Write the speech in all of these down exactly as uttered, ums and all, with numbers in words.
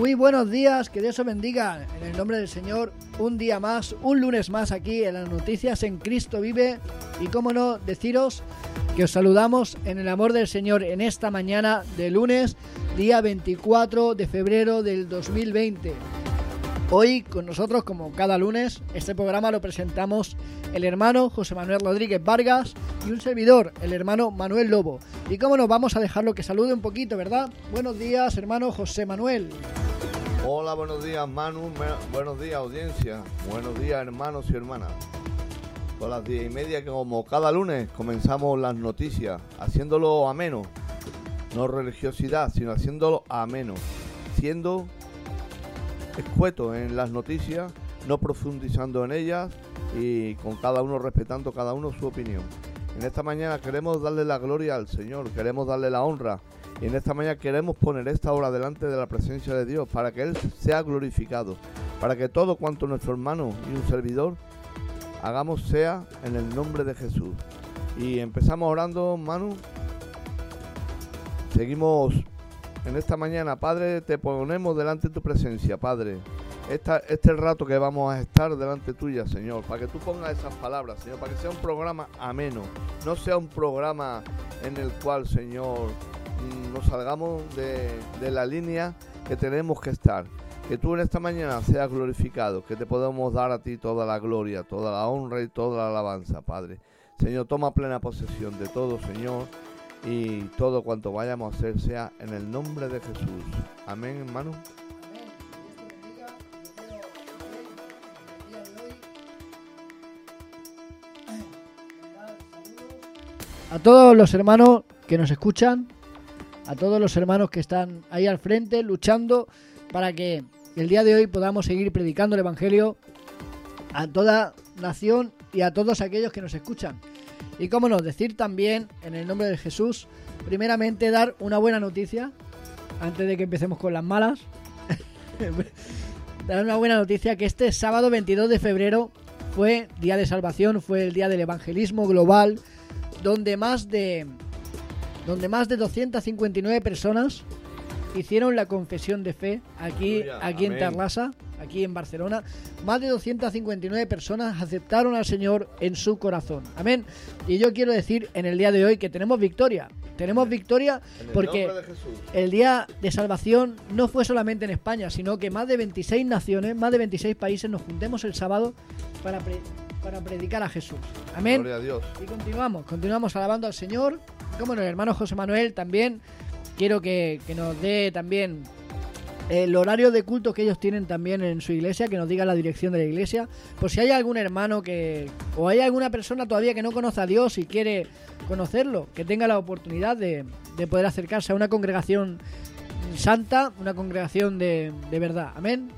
Muy buenos días, que Dios os bendiga. En el nombre del Señor, un día más, un lunes más aquí en las noticias en Cristo Vive. Y cómo no, deciros que os saludamos en el amor del Señor en esta mañana de lunes, día veinticuatro de febrero del dos mil veinte. Hoy con nosotros, como cada lunes, este programa lo presentamos el hermano José Manuel Rodríguez Vargas y un servidor, el hermano Manuel Lobo. Y cómo nos vamos a dejarlo que salude un poquito, ¿verdad? Buenos días, hermano José Manuel. Hola, buenos días, Manu. Buenos días, audiencia. Buenos días, hermanos y hermanas. Son las diez y media que, como cada lunes, comenzamos las noticias, haciéndolo ameno. No religiosidad, sino haciéndolo ameno. Siendo escueto en las noticias, no profundizando en ellas y con cada uno respetando cada uno su opinión. En esta mañana queremos darle la gloria al Señor, queremos darle la honra y en esta mañana queremos poner esta hora delante de la presencia de Dios para que Él sea glorificado, para que todo cuanto nuestro hermano y un servidor hagamos sea en el nombre de Jesús. Y empezamos orando, Manu. Seguimos en esta mañana, Padre, te ponemos delante de tu presencia, Padre. Esta, este rato que vamos a estar delante tuya, Señor, para que tú pongas esas palabras, Señor, para que sea un programa ameno. No sea un programa en el cual, Señor, nos salgamos de, de la línea que tenemos que estar. Que tú en esta mañana seas glorificado, que te podamos dar a ti toda la gloria, toda la honra y toda la alabanza, Padre. Señor, toma plena posesión de todo, Señor. Y todo cuanto vayamos a hacer sea en el nombre de Jesús. Amén, hermano. A todos los hermanos que nos escuchan, a todos los hermanos que están ahí al frente luchando para que el día de hoy podamos seguir predicando el Evangelio a toda nación y a todos aquellos que nos escuchan. Y cómo no, decir también, en el nombre de Jesús, primeramente dar una buena noticia, antes de que empecemos con las malas, dar una buena noticia que este sábado veintidós de febrero fue Día de Salvación, fue el Día del Evangelismo Global, donde más de, donde más de doscientas cincuenta y nueve personas hicieron la confesión de fe aquí, aquí en Tarrasa, aquí en Barcelona. Más de doscientas cincuenta y nueve personas aceptaron al Señor en su corazón. Amén. Y yo quiero decir en el día de hoy que tenemos victoria. Tenemos victoria porque el Día de Salvación no fue solamente en España, sino que más de veintiséis naciones, más de veintiséis países nos juntemos el sábado para, pre- para predicar a Jesús. Amén. Gloria a Dios. Y continuamos, continuamos alabando al Señor. Como el hermano José Manuel también. Quiero que, que nos dé también el horario de culto que ellos tienen también en su iglesia, que nos diga la dirección de la iglesia. Por si hay algún hermano que o hay alguna persona todavía que no conoce a Dios y quiere conocerlo, que tenga la oportunidad de, de poder acercarse a una congregación santa, una congregación de, de verdad. Amén.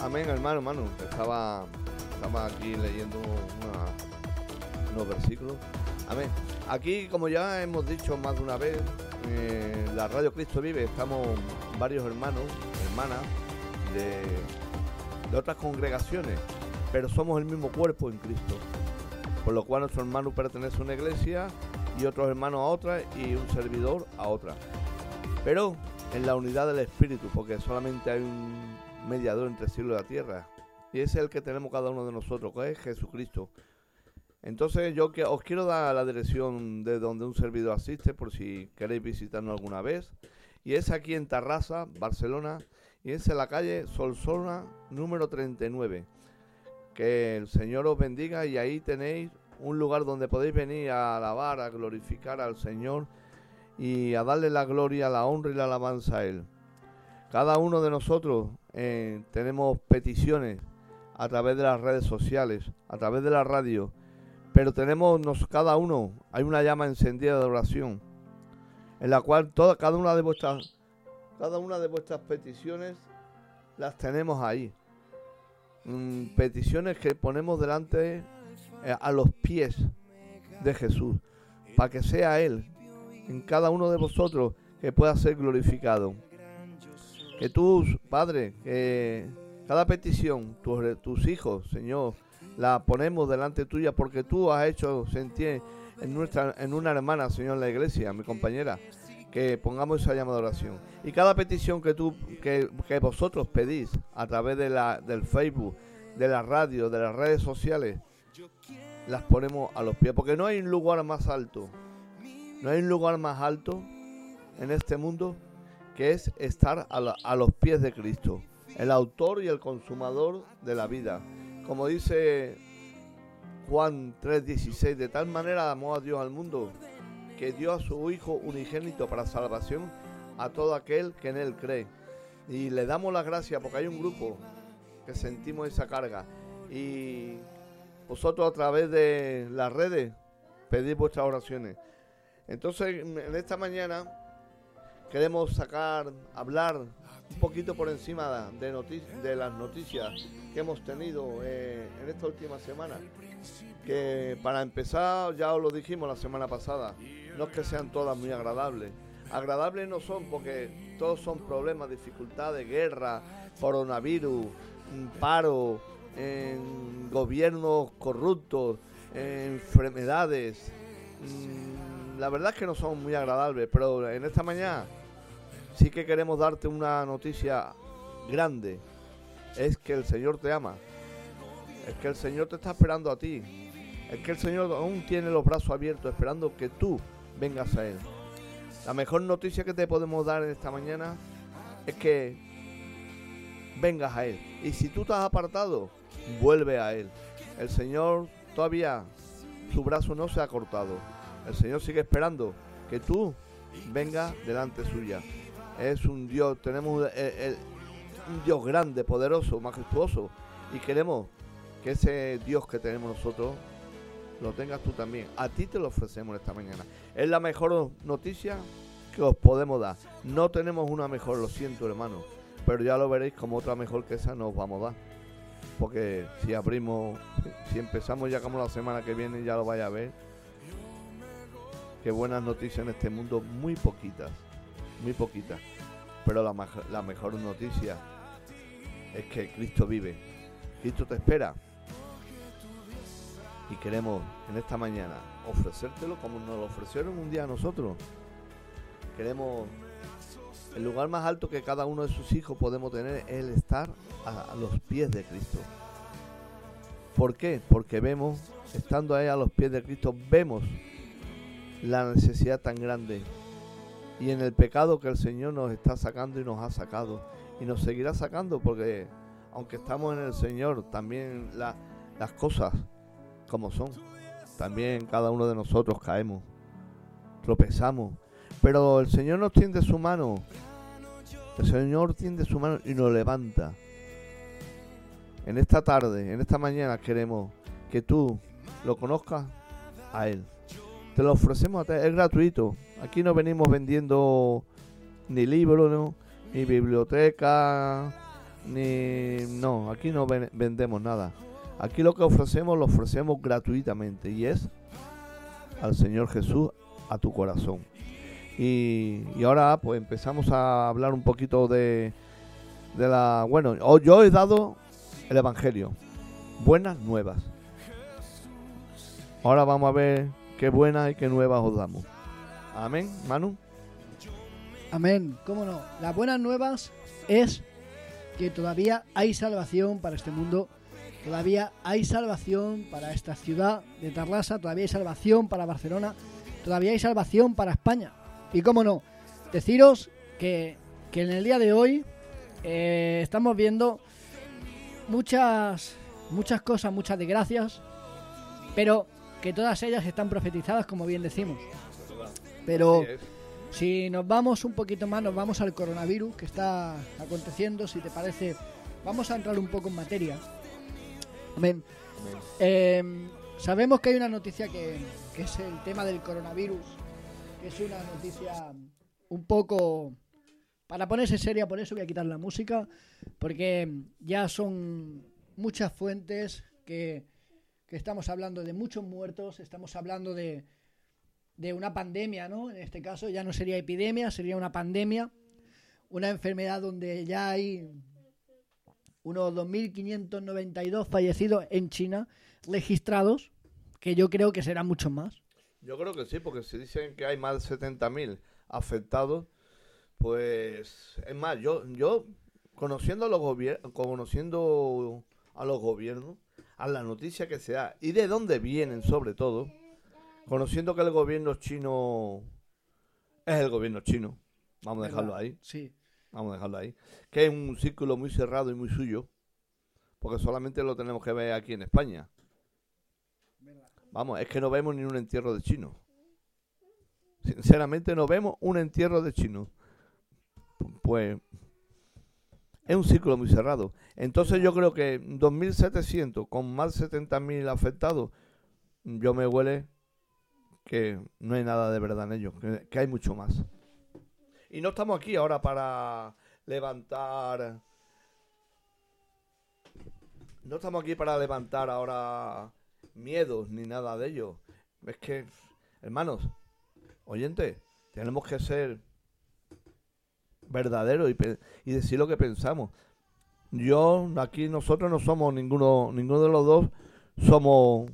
Amén, hermano, hermano. Estaba, estaba aquí leyendo una, unos versículos. Amén. Aquí, como ya hemos dicho más de una vez, eh, la Radio Cristo Vive, estamos varios hermanos, hermanas de, de otras congregaciones, pero somos el mismo cuerpo en Cristo, por lo cual nuestro hermano pertenece a una iglesia y otros hermanos a otra y un servidor a otra, pero en la unidad del Espíritu, porque solamente hay un mediador entre el cielo y la tierra, y ese es el que tenemos cada uno de nosotros, que es Jesucristo. Entonces yo que, os quiero dar la dirección de donde un servidor asiste por si queréis visitarnos alguna vez. Y es aquí en Tarrasa, Barcelona, y es en la calle Solsona número treinta y nueve. Que el Señor os bendiga y ahí tenéis un lugar donde podéis venir a alabar, a glorificar al Señor y a darle la gloria, la honra y la alabanza a Él. Cada uno de nosotros eh, tenemos peticiones a través de las redes sociales, a través de la radio. Pero tenemos nos, cada uno, hay una llama encendida de oración, en la cual toda, cada, una de vuestras, cada una de vuestras peticiones las tenemos ahí. Mm, peticiones que ponemos delante eh, a los pies de Jesús, para que sea Él, en cada uno de vosotros, que pueda ser glorificado. Que tú, Padre, eh, cada petición, tus, tus hijos, Señor, la ponemos delante tuya porque tú has hecho sentir en nuestra en una hermana, Señor, en la iglesia, mi compañera, que pongamos esa llamada de oración. Y cada petición que tú, que, que vosotros pedís a través de la, del Facebook, de la radio, de las redes sociales, las ponemos a los pies, porque no hay un lugar más alto, no hay un lugar más alto en este mundo que es estar a, la, a los pies de Cristo, el autor y el consumador de la vida. Como dice Juan tres dieciséis, de tal manera amó a Dios al mundo, que dio a su Hijo unigénito para salvación a todo aquel que en Él cree. Y le damos las gracias porque hay un grupo que sentimos esa carga. Y vosotros a través de las redes pedís vuestras oraciones. Entonces, en esta mañana queremos sacar, hablar un poquito por encima de, notici- de las noticias que hemos tenido eh, en esta última semana. Que para empezar, ya os lo dijimos la semana pasada, no es que sean todas muy agradables. Agradables no son, porque todos son problemas, dificultades, guerra, coronavirus, paro, eh, gobiernos corruptos, eh, enfermedades. Mm, la verdad es que no son muy agradables, pero en esta mañana sí que queremos darte una noticia grande. Es que el Señor te ama. Es que el Señor te está esperando a ti. Es que el Señor aún tiene los brazos abiertos esperando que tú vengas a Él. La mejor noticia que te podemos dar en esta mañana es que vengas a Él. Y si tú te has apartado, vuelve a Él. El Señor todavía, su brazo no se ha cortado. El Señor sigue esperando que tú vengas delante suya. Es un Dios, tenemos el, el, un Dios grande, poderoso, majestuoso. Y queremos que ese Dios que tenemos nosotros lo tengas tú también. A ti te lo ofrecemos esta mañana. Es la mejor noticia que os podemos dar. No tenemos una mejor, lo siento, hermano. Pero ya lo veréis, como otra mejor que esa nos vamos a dar. Porque si abrimos, si empezamos ya como la semana que viene, ya lo vais a ver. Qué buenas noticias en este mundo, muy poquitas, muy poquitas. Pero la, la mejor noticia es que Cristo vive. Cristo te espera. Y queremos en esta mañana ofrecértelo como nos lo ofrecieron un día a nosotros. Queremos el lugar más alto que cada uno de sus hijos podemos tener, es el estar a, a los pies de Cristo. ¿Por qué? Porque vemos, estando ahí a los pies de Cristo, vemos la necesidad tan grande y en el pecado que el Señor nos está sacando y nos ha sacado y nos seguirá sacando, porque aunque estamos en el Señor, también la, las cosas como son. También cada uno de nosotros caemos, tropezamos, pero el Señor nos tiende su mano, el Señor tiende su mano y nos levanta. En esta tarde, en esta mañana queremos que tú lo conozcas a Él. Te lo ofrecemos a ti, es gratuito. Aquí no venimos vendiendo ni libros, ¿no? Ni biblioteca, ni... no, aquí no ven- vendemos nada. Aquí lo que ofrecemos, lo ofrecemos gratuitamente, y es al Señor Jesús a tu corazón. Y, y ahora pues empezamos a hablar un poquito de, de la... Bueno, yo he dado el Evangelio, buenas nuevas. Ahora vamos a ver qué buenas y qué nuevas os damos. Amén, Manu. Amén, cómo no. Las buenas nuevas es que todavía hay salvación para este mundo. Todavía hay salvación para esta ciudad de Tarrasa, todavía hay salvación para Barcelona, todavía hay salvación para España. Y cómo no, deciros que, que en el día de hoy eh, estamos viendo muchas, muchas cosas, muchas desgracias, pero que todas ellas están profetizadas, como bien decimos. Pero si nos vamos un poquito más, nos vamos al coronavirus que está aconteciendo, si te parece, vamos a entrar un poco en materia. Amén. Amén. Eh, sabemos que hay una noticia que, que es el tema del coronavirus, que es una noticia un poco para ponerse seria. Por eso voy a quitar la música, porque ya son muchas fuentes que, que estamos hablando de muchos muertos, estamos hablando de, de una pandemia, ¿no? En este caso ya no sería epidemia, sería una pandemia, una enfermedad donde ya hay unos dos mil quinientos noventa y dos fallecidos en China registrados, que yo creo que serán muchos más. Yo creo que sí, porque se dicen que hay más de setenta mil. afectados, pues es más, yo yo conociendo a los gobiernos, conociendo a los gobiernos, a la noticia que se da y de dónde vienen sobre todo, conociendo que el gobierno chino es el gobierno chino, vamos a dejarlo ahí, sí, vamos a dejarlo ahí, que es un círculo muy cerrado y muy suyo, porque solamente lo tenemos que ver aquí en España. Vamos, es que no vemos ni un entierro de chino. Sinceramente no vemos un entierro de chino. Pues es un círculo muy cerrado. Entonces yo creo que dos mil setecientos con más de setenta mil afectados, yo me huele que no hay nada de verdad en ellos, que, que hay mucho más. Y no estamos aquí ahora para levantar... No estamos aquí para levantar ahora miedos ni nada de ello. Es que, hermanos, oyentes, tenemos que ser verdaderos y, pe- y decir lo que pensamos. Yo, aquí nosotros no somos ninguno, ninguno de los dos, somos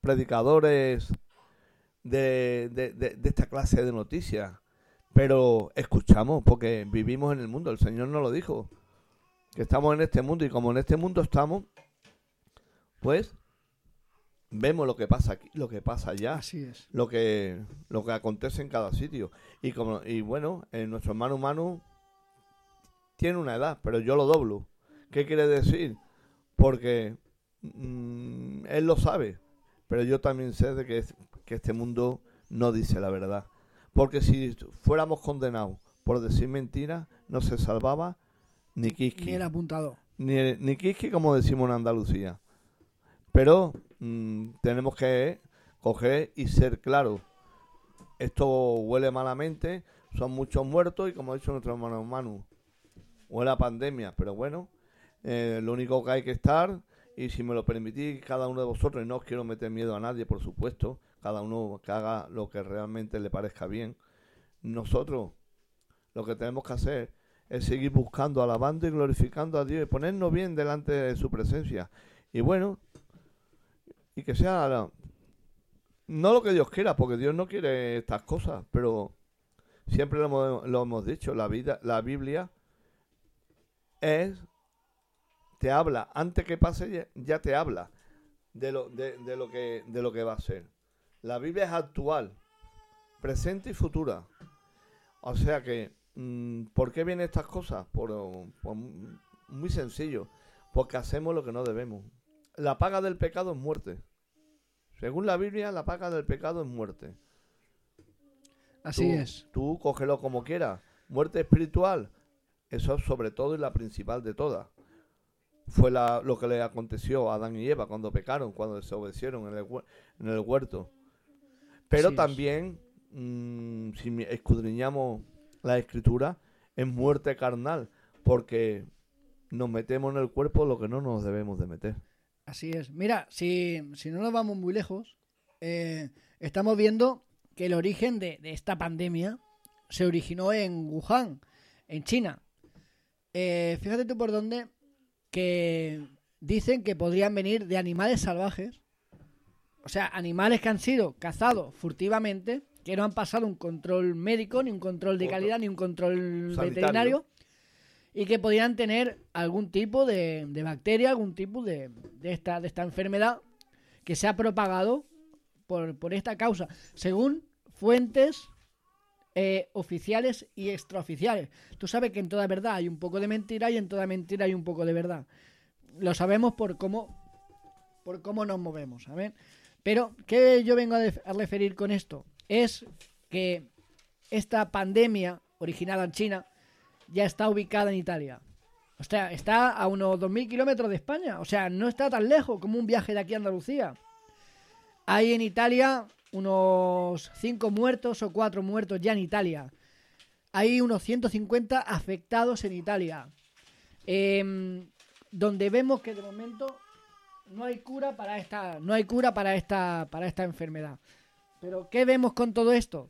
predicadores de, de, de, de esta clase de noticias. Pero escuchamos porque vivimos en el mundo, el Señor nos lo dijo. Que estamos en este mundo y como en este mundo estamos, pues vemos lo que pasa aquí, lo que pasa allá, así es, lo que lo que acontece en cada sitio. Y como y bueno, eh, nuestro hermano humano tiene una edad, pero yo lo doblo. ¿Qué quiere decir? Porque mmm, él lo sabe, pero yo también sé de que, es, que este mundo no dice la verdad. Porque si fuéramos condenados por decir mentiras, no se salvaba ni Kiski. Ni el apuntador. Ni, ni Kiski, como decimos en Andalucía. Pero mmm, tenemos que coger y ser claros. Esto huele malamente, son muchos muertos y como ha dicho nuestro hermano Manu, huele a pandemia. Pero bueno, eh, lo único que hay que estar, y si me lo permitís cada uno de vosotros, y no os quiero meter miedo a nadie, por supuesto, cada uno que haga lo que realmente le parezca bien. Nosotros lo que tenemos que hacer es seguir buscando, alabando y glorificando a Dios y ponernos bien delante de su presencia. Y bueno, y que sea la, no lo que Dios quiera, porque Dios no quiere estas cosas, pero siempre lo hemos, lo hemos dicho, la vida, la Biblia es, te habla, antes que pase ya, ya te habla de lo, de, de lo que de lo que va a ser. La Biblia es actual, presente y futura. O sea que ¿por qué vienen estas cosas? Por, por, muy sencillo, porque hacemos lo que no debemos. La paga del pecado es muerte. Según la Biblia, la paga del pecado es muerte. Así tú, es. Tú cógelo como quieras. Muerte espiritual, eso sobre todo y la principal de todas. Fue la, lo que le aconteció a Adán y Eva cuando pecaron, cuando desobedecieron en el, en el huerto. Pero así también, mmm, si escudriñamos la escritura, es muerte carnal, porque nos metemos en el cuerpo lo que no nos debemos de meter. Así es. Mira, si, si no nos vamos muy lejos, eh, estamos viendo que el origen de, de esta pandemia se originó en Wuhan, en China. Eh, fíjate tú por dónde, que dicen que podrían venir de animales salvajes, o sea, animales que han sido cazados furtivamente, que no han pasado un control médico, ni un control de calidad, ni un control sanitario, veterinario, y que podían tener algún tipo de, de bacteria, algún tipo de, de, esta, de esta enfermedad que se ha propagado por, por esta causa, según fuentes eh, oficiales y extraoficiales. Tú sabes que en toda verdad hay un poco de mentira y en toda mentira hay un poco de verdad. Lo sabemos por cómo, por cómo nos movemos, ¿sabes? Pero, ¿qué yo vengo a, def- a referir con esto? Es que esta pandemia originada en China ya está ubicada en Italia. O sea, está a unos dos mil kilómetros de España. O sea, no está tan lejos como un viaje de aquí a Andalucía. Hay en Italia unos cinco muertos o cuatro muertos ya en Italia. Hay unos ciento cincuenta afectados en Italia. Eh, donde vemos que de momento no hay cura para esta, no hay cura para esta, para esta enfermedad. Pero ¿qué vemos con todo esto?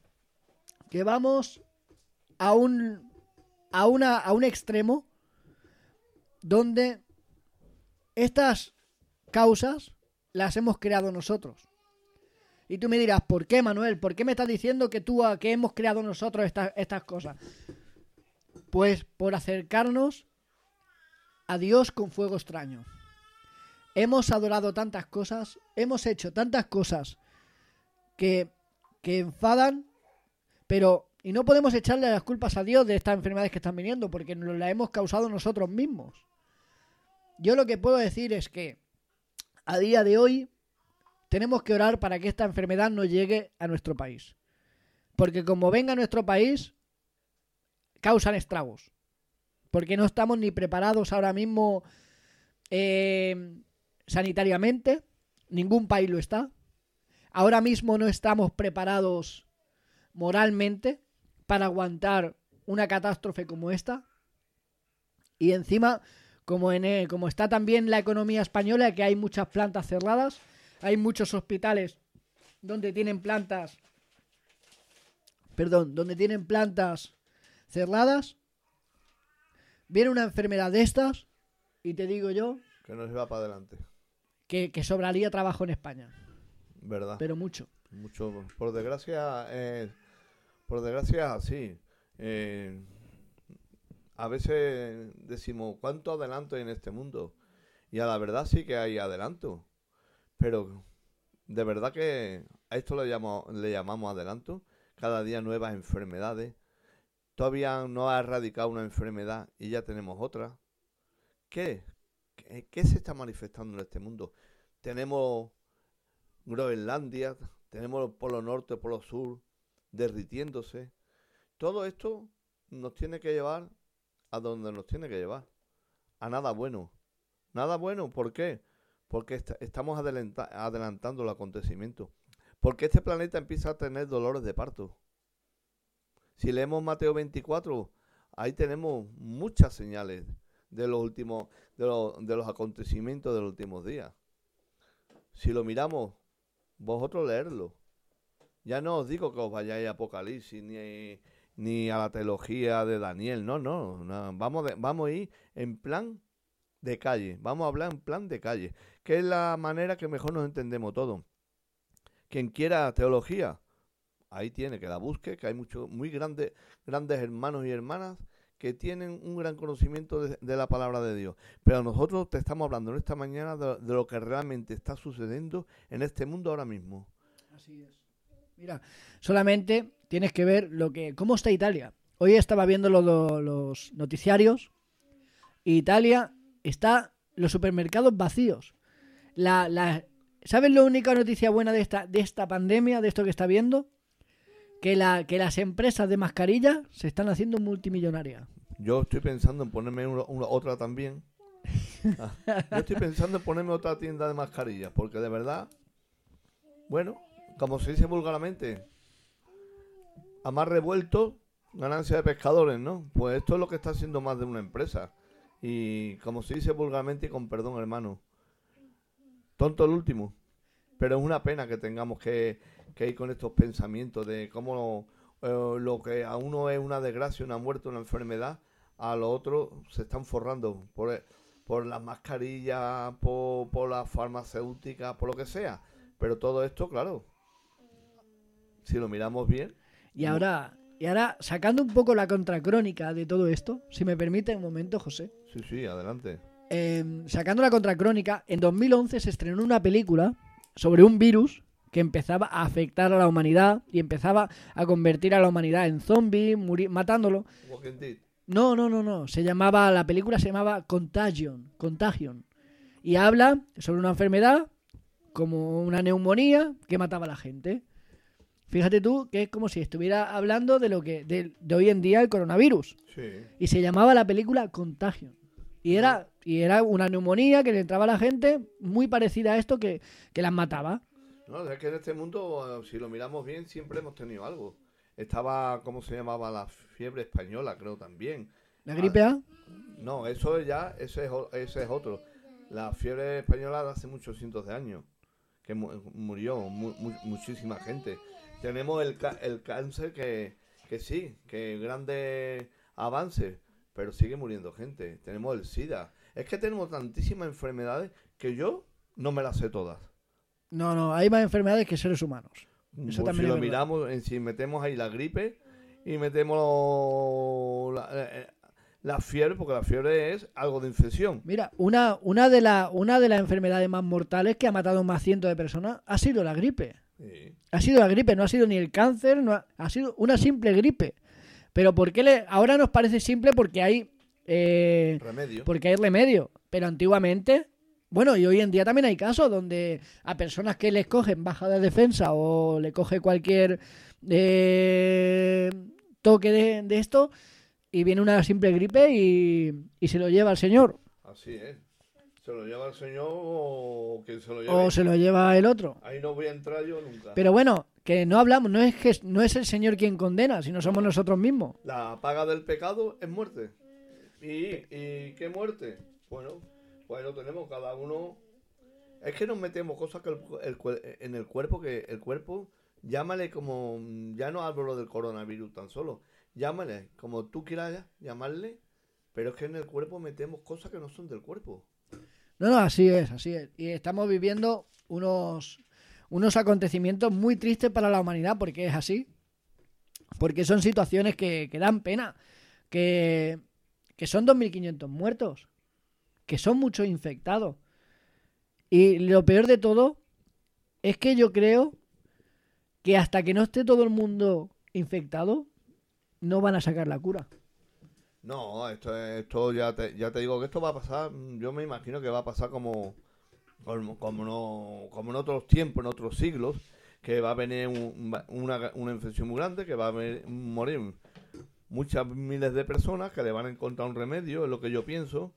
Que vamos a un a una a un extremo donde estas causas las hemos creado nosotros. Y tú me dirás, ¿por qué, Manuel? ¿Por qué me estás diciendo que tú que hemos creado nosotros esta, estas cosas? Pues por acercarnos a Dios con fuego extraño. Hemos adorado tantas cosas, hemos hecho tantas cosas que, que enfadan, pero y no podemos echarle las culpas a Dios de estas enfermedades que están viniendo, porque nos las hemos causado nosotros mismos. Yo lo que puedo decir es que a día de hoy tenemos que orar para que esta enfermedad no llegue a nuestro país. Porque como venga a nuestro país, causan estragos. Porque no estamos ni preparados ahora mismo eh, sanitariamente. Ningún país lo está. Ahora mismo no estamos preparados moralmente para aguantar una catástrofe como esta. Y encima, como, en, eh, como está también la economía española, que hay muchas plantas cerradas, hay muchos hospitales donde tienen plantas, perdón, donde tienen plantas cerradas, viene una enfermedad de estas y te digo yo que no se va para adelante, que, que sobraría trabajo en España, verdad, pero mucho, mucho, por desgracia, eh, por desgracia, sí. Eh, a veces decimos cuánto adelanto hay en este mundo y a la verdad sí que hay adelanto, pero de verdad que a esto le, llamo, le llamamos adelanto. Cada día nuevas enfermedades. Todavía no ha erradicado una enfermedad y ya tenemos otra. ¿Qué? ¿Qué, qué se está manifestando en este mundo? Tenemos Groenlandia, tenemos el polo norte, el polo sur, derritiéndose. Todo esto nos tiene que llevar a donde nos tiene que llevar. A nada bueno. Nada bueno, ¿por qué? Porque est- estamos adelanta- adelantando el acontecimiento. Porque este planeta empieza a tener dolores de parto. Si leemos Mateo veinticuatro, ahí tenemos muchas señales de los últimos, de, lo, de los acontecimientos de los últimos días. Si lo miramos, vosotros leerlo. Ya no os digo que os vayáis a Apocalipsis ni, ni a la teología de Daniel. No, no, no. Vamos, de, vamos a ir en plan de calle, vamos a hablar en plan de calle, que es la manera que mejor nos entendemos todos. Quien quiera teología, ahí tiene que la busque, que hay muchos muy grandes grandes hermanos y hermanas que tienen un gran conocimiento de, de la palabra de Dios. Pero nosotros te estamos hablando en esta mañana de, de lo que realmente está sucediendo en este mundo ahora mismo. Así es. Mira, solamente tienes que ver lo que cómo está Italia. Hoy estaba viendo los, los noticiarios. Italia está los supermercados vacíos. La, la, ¿sabes la única noticia buena de esta, de esta pandemia, de esto que está viendo? Que, la, que las empresas de mascarillas se están haciendo multimillonarias. Yo estoy pensando en ponerme una, una, otra también. Ah, yo estoy pensando en ponerme otra tienda de mascarillas, porque de verdad, bueno, como se dice vulgarmente, a más revuelto, ganancia de pescadores, ¿no? Pues esto es lo que está haciendo más de una empresa. Y como se dice vulgarmente, y con perdón, hermano, tonto el último. Pero es una pena que tengamos que, que ir con estos pensamientos de cómo lo, eh, lo que a uno es una desgracia, una muerte, una enfermedad, a lo otro se están forrando por, por las mascarillas, por, por las farmacéuticas, por lo que sea. Pero todo esto, claro, si lo miramos bien. Y ahora... Y ahora, sacando un poco la contracrónica de todo esto, si me permite un momento, José. Sí, sí, adelante. Eh, sacando la contracrónica, en dos mil once se estrenó una película sobre un virus que empezaba a afectar a la humanidad y empezaba a convertir a la humanidad en zombie, muri- matándolo. No, no, no, no. Se llamaba, la película se llamaba Contagion, Contagion. Y habla sobre una enfermedad como una neumonía que mataba a la gente. Fíjate tú que es como si estuviera hablando de lo que de, de hoy en día el coronavirus. Sí. Y se llamaba la película Contagion. Y era, y era una neumonía que le entraba a la gente muy parecida a esto que, que las mataba. No, es que en este mundo, si lo miramos bien, siempre hemos tenido algo. Estaba, ¿cómo se llamaba? La fiebre española, creo también. ¿La gripe A? No, eso ya, ese es, ese es otro. La fiebre española de hace muchos cientos de años, que murió mu- mu- muchísima gente. Tenemos el, ca- el cáncer que, que sí, que grandes avances, pero sigue muriendo gente. Tenemos el SIDA. Es que tenemos tantísimas enfermedades que yo no me las sé todas. No, no, hay más enfermedades que seres humanos. Eso pues si lo miramos, si metemos ahí la gripe y metemos la, la, la fiebre, porque la fiebre es algo de infección. Mira, una, una, de la, una de las enfermedades más mortales que ha matado más cientos de personas ha sido la gripe. Sí. Ha sido la gripe, no ha sido ni el cáncer, no ha, ha sido una simple gripe. Pero ¿por qué le, ahora nos parece simple? Porque hay eh, remedio. Porque hay remedio. Pero antiguamente, bueno, y hoy en día también hay casos donde a personas que les cogen baja de defensa o le coge cualquier eh, toque de, de esto y viene una simple gripe y, y se lo lleva al señor. Así es. Se lo lleva el señor o que se lo lleva. O se lo lleva el otro. Ahí no voy a entrar yo nunca. Pero bueno, que no hablamos, no es que no es el Señor quien condena, sino somos nosotros mismos. La paga del pecado es muerte. ¿Y, y qué muerte? Bueno, pues ahí lo tenemos, cada uno. Es que nos metemos cosas que el, el, en el cuerpo, que el cuerpo, llámale como, ya no hablo del coronavirus tan solo, llámale como tú quieras llamarle, pero es que en el cuerpo metemos cosas que no son del cuerpo. No, no, así es, así es. Y estamos viviendo unos, unos acontecimientos muy tristes para la humanidad, porque es así. Porque son situaciones que, que dan pena. Que, que son dos mil quinientos muertos. Que son muchos infectados. Y lo peor de todo es que yo creo que hasta que no esté todo el mundo infectado, no van a sacar la cura. No, esto, esto ya te, ya te digo que esto va a pasar, yo me imagino que va a pasar como, como, como, no, como en otros tiempos, en otros siglos, que va a venir un, una, una infección muy grande, que va a venir, morir muchas miles de personas, que le van a encontrar un remedio, es lo que yo pienso,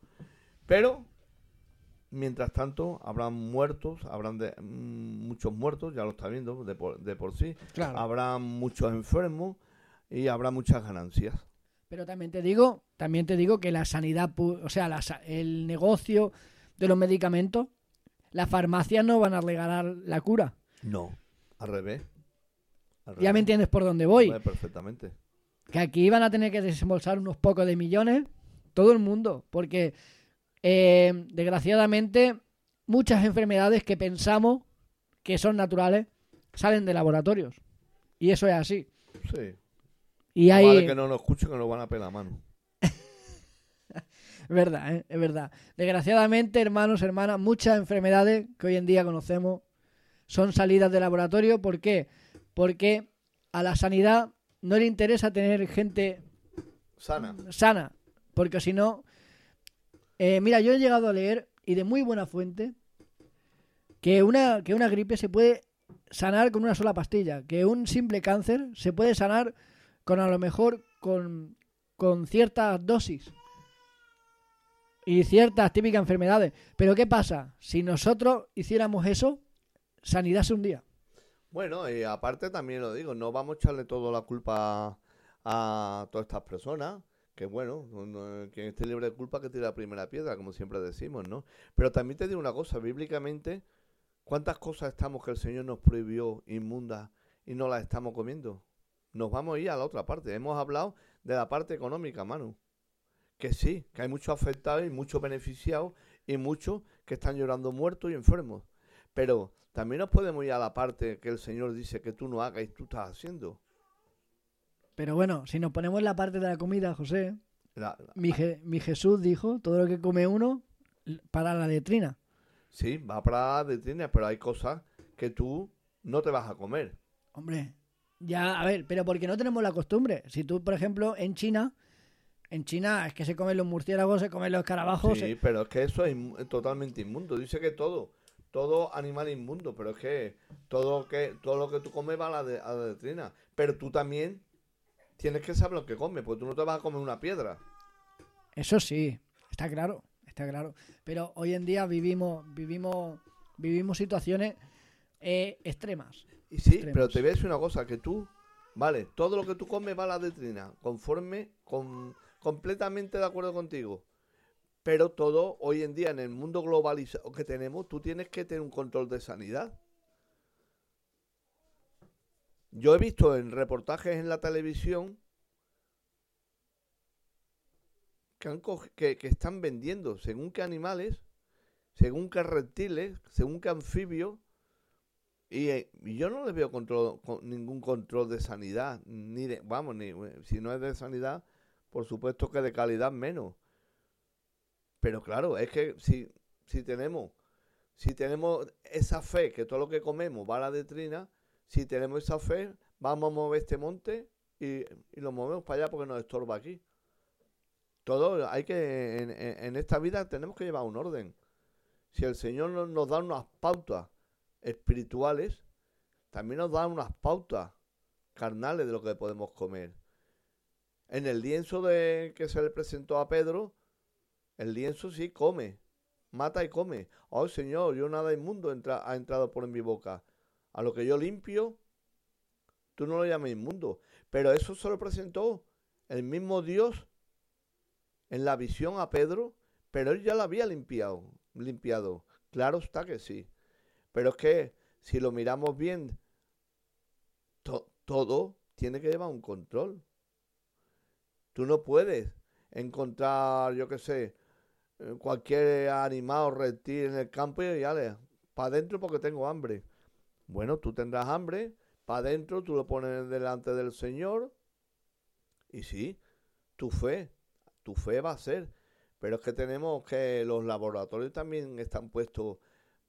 pero mientras tanto habrán muertos, habrán de, muchos muertos, ya lo está viendo de por, de por sí, claro. Habrá muchos enfermos y habrá muchas ganancias. Pero también te digo, también te digo que la sanidad, o sea, la, el negocio de los medicamentos, las farmacias no van a regalar la cura. No, al revés. Al revés. Ya me entiendes por dónde voy. Vale, perfectamente. Que aquí van a tener que desembolsar unos pocos de millones, todo el mundo, porque eh, desgraciadamente muchas enfermedades que pensamos que son naturales salen de laboratorios. Y eso es así. Sí. Y hay... Vale que no nos escuchen, que nos van a pelar mano. Es verdad, ¿eh? Es verdad. Desgraciadamente, hermanos, hermanas, muchas enfermedades que hoy en día conocemos son salidas de laboratorio. ¿Por qué? Porque a la sanidad no le interesa tener gente sana. Sana. Porque si no... Eh, mira, yo he llegado a leer, y de muy buena fuente, que una, que una gripe se puede sanar con una sola pastilla. Que un simple cáncer se puede sanar... Con a lo mejor con, con ciertas dosis y ciertas típicas enfermedades. Pero ¿qué pasa? Si nosotros hiciéramos eso, sanidad se hundía. Bueno, y aparte también lo digo, no vamos a echarle toda la culpa a todas estas personas, que bueno, quien esté libre de culpa que tire la primera piedra, como siempre decimos, ¿no? Pero también te digo una cosa, bíblicamente, ¿cuántas cosas estamos que el Señor nos prohibió inmundas y no las estamos comiendo? Nos vamos a ir a la otra parte. Hemos hablado de la parte económica, Manu. Que sí, que hay muchos afectados y muchos beneficiados y muchos que están llorando muertos y enfermos. Pero también nos podemos ir a la parte que el Señor dice que tú no hagas y tú estás haciendo. Pero bueno, si nos ponemos la parte de la comida, José, la, la, mi, Je- mi Jesús dijo, todo lo que come uno, para la letrina. Sí, va para la letrina, pero hay cosas que tú no te vas a comer. Hombre... Ya, a ver, pero porque no tenemos la costumbre. Si tú, por ejemplo, en China, en China es que se comen los murciélagos, se comen los escarabajos. Sí, se... pero es que eso es in- totalmente inmundo. Dice que todo, todo animal inmundo, pero es que todo, que, todo lo que tú comes va a la, de, a la letrina. Pero tú también tienes que saber lo que comes, porque tú no te vas a comer una piedra. Eso sí, está claro, está claro. Pero hoy en día vivimos, vivimos, vivimos situaciones eh, extremas. Y sí, extremos. Pero te voy a decir una cosa, que tú, vale, todo lo que tú comes va a la letrina, conforme, con, completamente de acuerdo contigo. Pero todo, hoy en día, en el mundo globalizado que tenemos, tú tienes que tener un control de sanidad. Yo he visto en reportajes en la televisión que, han co- que, que están vendiendo según qué animales, según qué reptiles, según qué anfibios, Y eh, yo no le veo control, con ningún control de sanidad, ni de, vamos, ni, si no es de sanidad, por supuesto que de calidad menos. Pero claro, es que si, si tenemos si tenemos esa fe que todo lo que comemos va a la letrina, si tenemos esa fe, vamos a mover este monte y, y lo movemos para allá porque nos estorba aquí. Todo hay que, en, en esta vida tenemos que llevar un orden. Si el Señor nos, nos da unas pautas espirituales, también nos dan unas pautas carnales de lo que podemos comer. En el lienzo de, que se le presentó a Pedro, el lienzo sí come, mata y come. Oh Señor, yo nada inmundo entra, ha entrado por mi boca. A lo que yo limpio, tú no lo llamas inmundo. Pero eso se lo presentó el mismo Dios en la visión a Pedro, pero él ya la había limpiado, limpiado. Claro está que sí. Pero es que, si lo miramos bien, to- todo tiene que llevar un control. Tú no puedes encontrar, yo qué sé, cualquier animal o reptil en el campo y ya le, para adentro porque tengo hambre. Bueno, tú tendrás hambre, para adentro tú lo pones delante del Señor y sí, tu fe, tu fe va a ser. Pero es que tenemos que los laboratorios también están puestos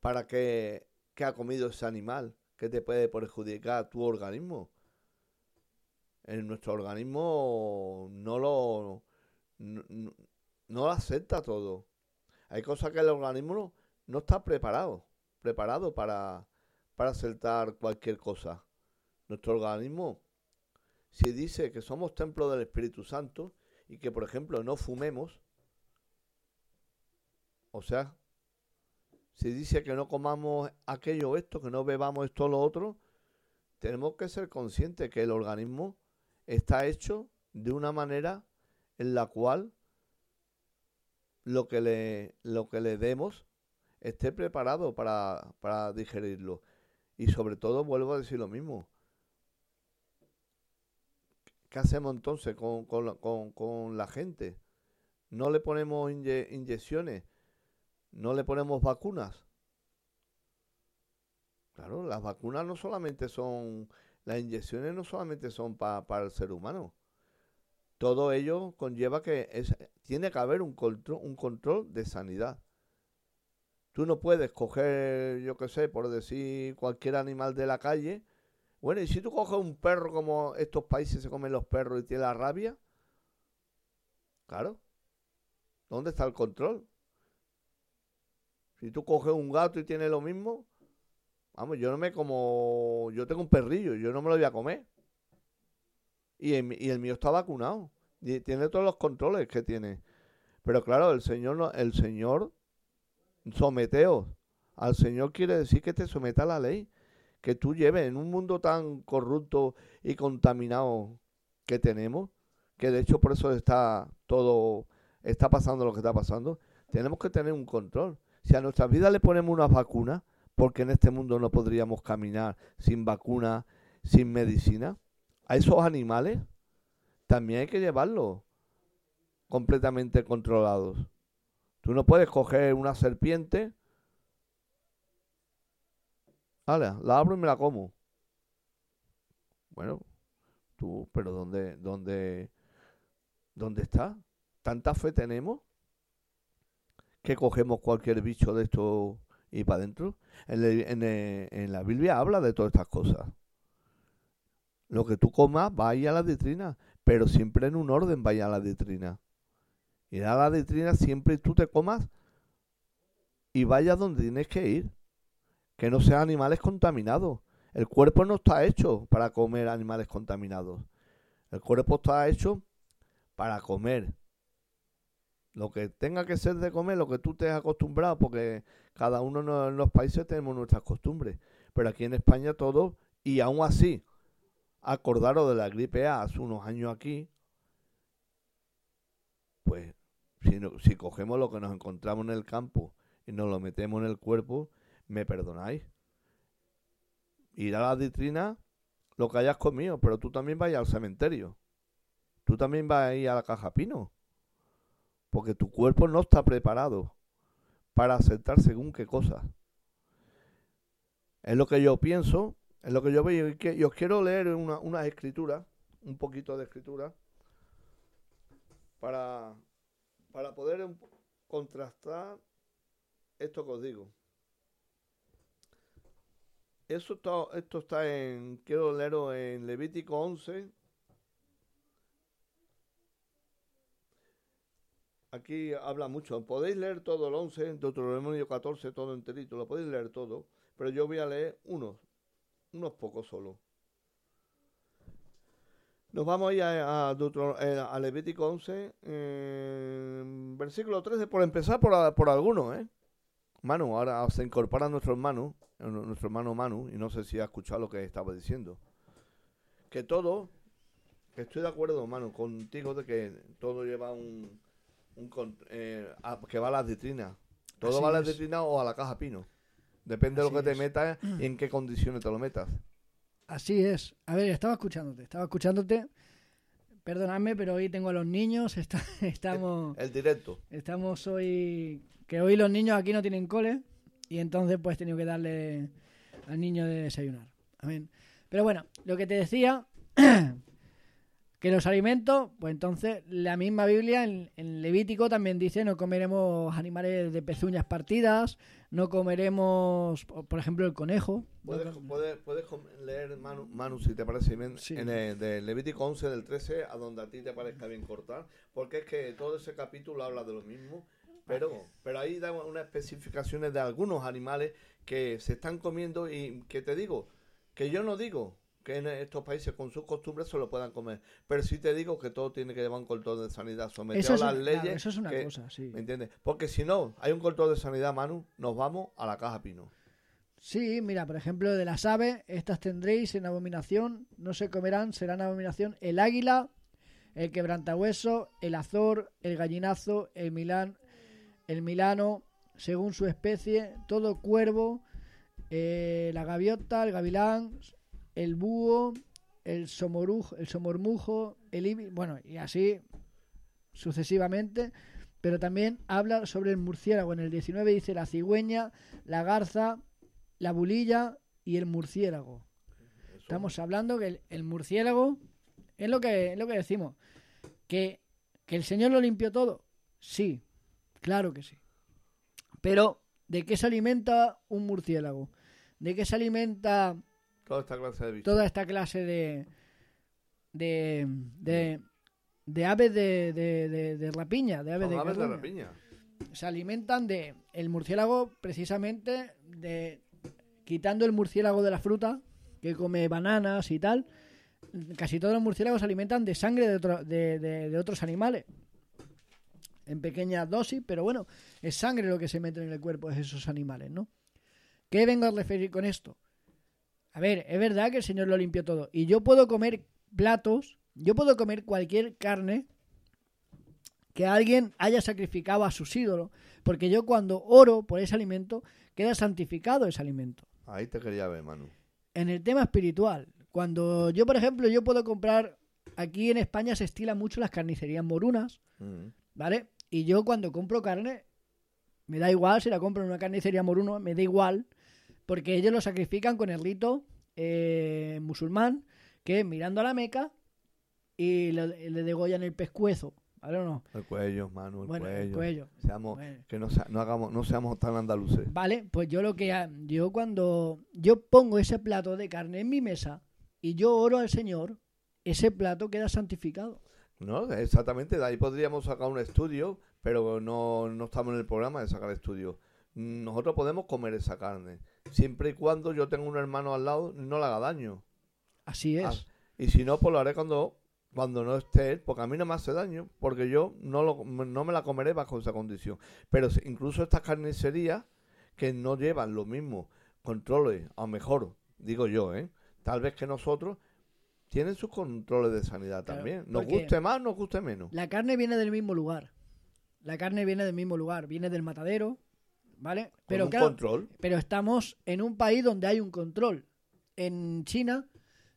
para que... ¿Qué ha comido ese animal? ¿Qué te puede perjudicar tu organismo? En nuestro organismo no lo no, no lo acepta todo. Hay cosas que el organismo no, no está preparado, preparado para, para aceptar cualquier cosa. Nuestro organismo, si dice que somos templo del Espíritu Santo y que, por ejemplo, no fumemos, o sea... Si dice que no comamos aquello o esto, que no bebamos esto o lo otro, tenemos que ser conscientes que el organismo está hecho de una manera en la cual lo que le, lo que le demos esté preparado para, para digerirlo. Y sobre todo, vuelvo a decir lo mismo. ¿Qué hacemos entonces con, con, con, con la gente? No le ponemos inye- inyecciones. No le ponemos vacunas. Claro, las vacunas no solamente son... Las inyecciones no solamente son pa, para el ser humano. Todo ello conlleva que es, tiene que haber un control, un control de sanidad. Tú no puedes coger, yo qué sé, por decir cualquier animal de la calle. Bueno, y si tú coges un perro como estos países se comen los perros y tiene la rabia. Claro. ¿Dónde está el control? Si tú coges un gato y tienes lo mismo, vamos, yo no me como... Yo tengo un perrillo, yo no me lo voy a comer. Y el, y el mío está vacunado. Y tiene todos los controles que tiene. Pero claro, el Señor... No, el Señor... Someteos. Al Señor quiere decir que te someta a la ley. Que tú lleves en un mundo tan corrupto y contaminado que tenemos. Que de hecho por eso está todo... Está pasando lo que está pasando. Tenemos que tener un control. Si a nuestras vidas le ponemos unas vacunas, porque en este mundo no podríamos caminar sin vacunas, sin medicina, a esos animales también hay que llevarlos completamente controlados. Tú no puedes coger una serpiente, vale, la abro y me la como. Bueno, tú, pero ¿dónde, dónde, dónde está? ¿Tanta fe tenemos? Que cogemos cualquier bicho de esto y para adentro. En, en, en la Biblia habla de todas estas cosas. Lo que tú comas va a ir a la vitrina, pero siempre en un orden va a ir a la vitrina. Ir a la vitrina siempre tú te comas y vayas donde tienes que ir. Que no sean animales contaminados. El cuerpo no está hecho para comer animales contaminados. El cuerpo está hecho para comer lo que tenga que ser de comer, lo que tú te has acostumbrado, porque cada uno en los países tenemos nuestras costumbres. Pero aquí en España todo, y aún así, acordaros de la gripe A hace unos años aquí, pues si, no, si cogemos lo que nos encontramos en el campo y nos lo metemos en el cuerpo, me perdonáis. Ir a la vitrina, lo que hayas comido, pero tú también vas al cementerio. Tú también vas a ir a la Caja Pino. Porque tu cuerpo no está preparado para aceptar según qué cosas. Es lo que yo pienso, es lo que yo veo. Y que yo quiero leer una, una escritura, un poquito de escritura, para, para poder contrastar esto que os digo. Eso está, esto está en, quiero leerlo en Levítico once. Aquí habla mucho. Podéis leer todo el once, Deuteronomio catorce, todo enterito. Lo podéis leer todo, pero yo voy a leer unos, unos pocos solo. Nos vamos ahí a, a, a Levítico once, eh, versículo trece, por empezar por, por algunos, ¿eh? Manu, ahora se incorpora nuestro hermano, nuestro hermano Manu, y no sé si ha escuchado lo que estaba diciendo. Que todo, que estoy de acuerdo, Manu, contigo, de que todo lleva un... Un, eh, a, que va a las vitrinas. Todo Así va a las vitrinas o a la caja pino. Depende Así de lo que es. Te metas y en qué condiciones te lo metas. Así es. A ver, estaba escuchándote, estaba escuchándote. Perdonadme, pero hoy tengo a los niños. Está, estamos. El, el directo. Estamos hoy. Que hoy los niños aquí no tienen cole. Y entonces, pues he tenido que darle al niño de desayunar. Amén. Pero bueno, lo que te decía. Que los alimentos, pues entonces la misma Biblia en, en Levítico también dice no comeremos animales de pezuñas partidas, no comeremos, por ejemplo, el conejo. Puedes, no, puedes, puedes leer, Manu, Manu, si te parece bien, sí. en el, de Levítico once del trece, a donde a ti te parezca bien cortar, porque es que todo ese capítulo habla de lo mismo, pero, pero ahí da unas especificaciones de algunos animales que se están comiendo y que te digo, que yo no digo que en estos países con sus costumbres se lo puedan comer. Pero sí te digo que todo tiene que llevar un control de sanidad, sometido a las un, leyes. Claro, eso es una que, cosa, sí. ¿Me entiendes? Porque si no, hay un control de sanidad, Manu, nos vamos a la caja pino. Sí, mira, por ejemplo, de las aves, estas tendréis en abominación, no se comerán, serán abominación el águila, el quebrantahueso, el azor, el gallinazo, el milán, el milano, según su especie, todo cuervo, eh, la gaviota, el gavilán, el búho, el somorujo, el somormujo, el ibi, bueno, y así sucesivamente, pero también habla sobre el murciélago. En el diecinueve dice la cigüeña, la garza, la bulilla y el murciélago. Eso. Estamos hablando que el, el murciélago es lo que es lo que decimos, que, que el Señor lo limpió todo. Sí, claro que sí. Pero ¿de qué se alimenta un murciélago? ¿De qué se alimenta toda esta clase de bichos? Toda esta clase de de de, de aves de, de, de, de rapiña, de aves, de, aves de rapiña. Se alimentan de el murciélago precisamente de quitando el murciélago de la fruta, que come bananas y tal. Casi todos los murciélagos se alimentan de sangre de, otro, de, de, de otros animales. En pequeñas dosis, pero bueno, es sangre lo que se mete en el cuerpo de esos animales, ¿no? ¿Qué vengo a referir con esto? A ver, es verdad que el Señor lo limpió todo. Y yo puedo comer platos, yo puedo comer cualquier carne que alguien haya sacrificado a sus ídolos, porque yo cuando oro por ese alimento, queda santificado ese alimento. Ahí te quería ver, Manu. En el tema espiritual, cuando yo, por ejemplo, yo puedo comprar, aquí en España se estilan mucho las carnicerías morunas, mm. ¿vale? Y yo cuando compro carne, me da igual si la compro en una carnicería moruna, me da igual, porque ellos lo sacrifican con el rito eh, musulmán, que es mirando a la Meca y le, le degollan el pescuezo, ¿vale o no? El cuello, Manu, el bueno, cuello. El cuello. Seamos, bueno. Que no, no, hagamos, no seamos tan andaluces. Vale, pues yo lo que yo cuando yo pongo ese plato de carne en mi mesa y yo oro al Señor, ese plato queda santificado. No, exactamente, de ahí podríamos sacar un estudio, pero no, no estamos en el programa de sacar estudios. Nosotros podemos comer esa carne, siempre y cuando yo tenga un hermano al lado, no le haga daño. Así es. Ah, y si no, pues lo haré cuando, cuando no esté él, porque a mí no me hace daño, porque yo no, lo, no me la comeré bajo esa condición. Pero incluso estas carnicerías que no llevan los mismos controles, a lo mejor, digo yo, ¿eh? Tal vez que nosotros, tienen sus controles de sanidad claro, también. Nos guste más, nos guste menos. La carne viene del mismo lugar. La carne viene del mismo lugar, viene del matadero. ¿Vale? Pero claro, control. Pero estamos en un país donde hay un control. En China,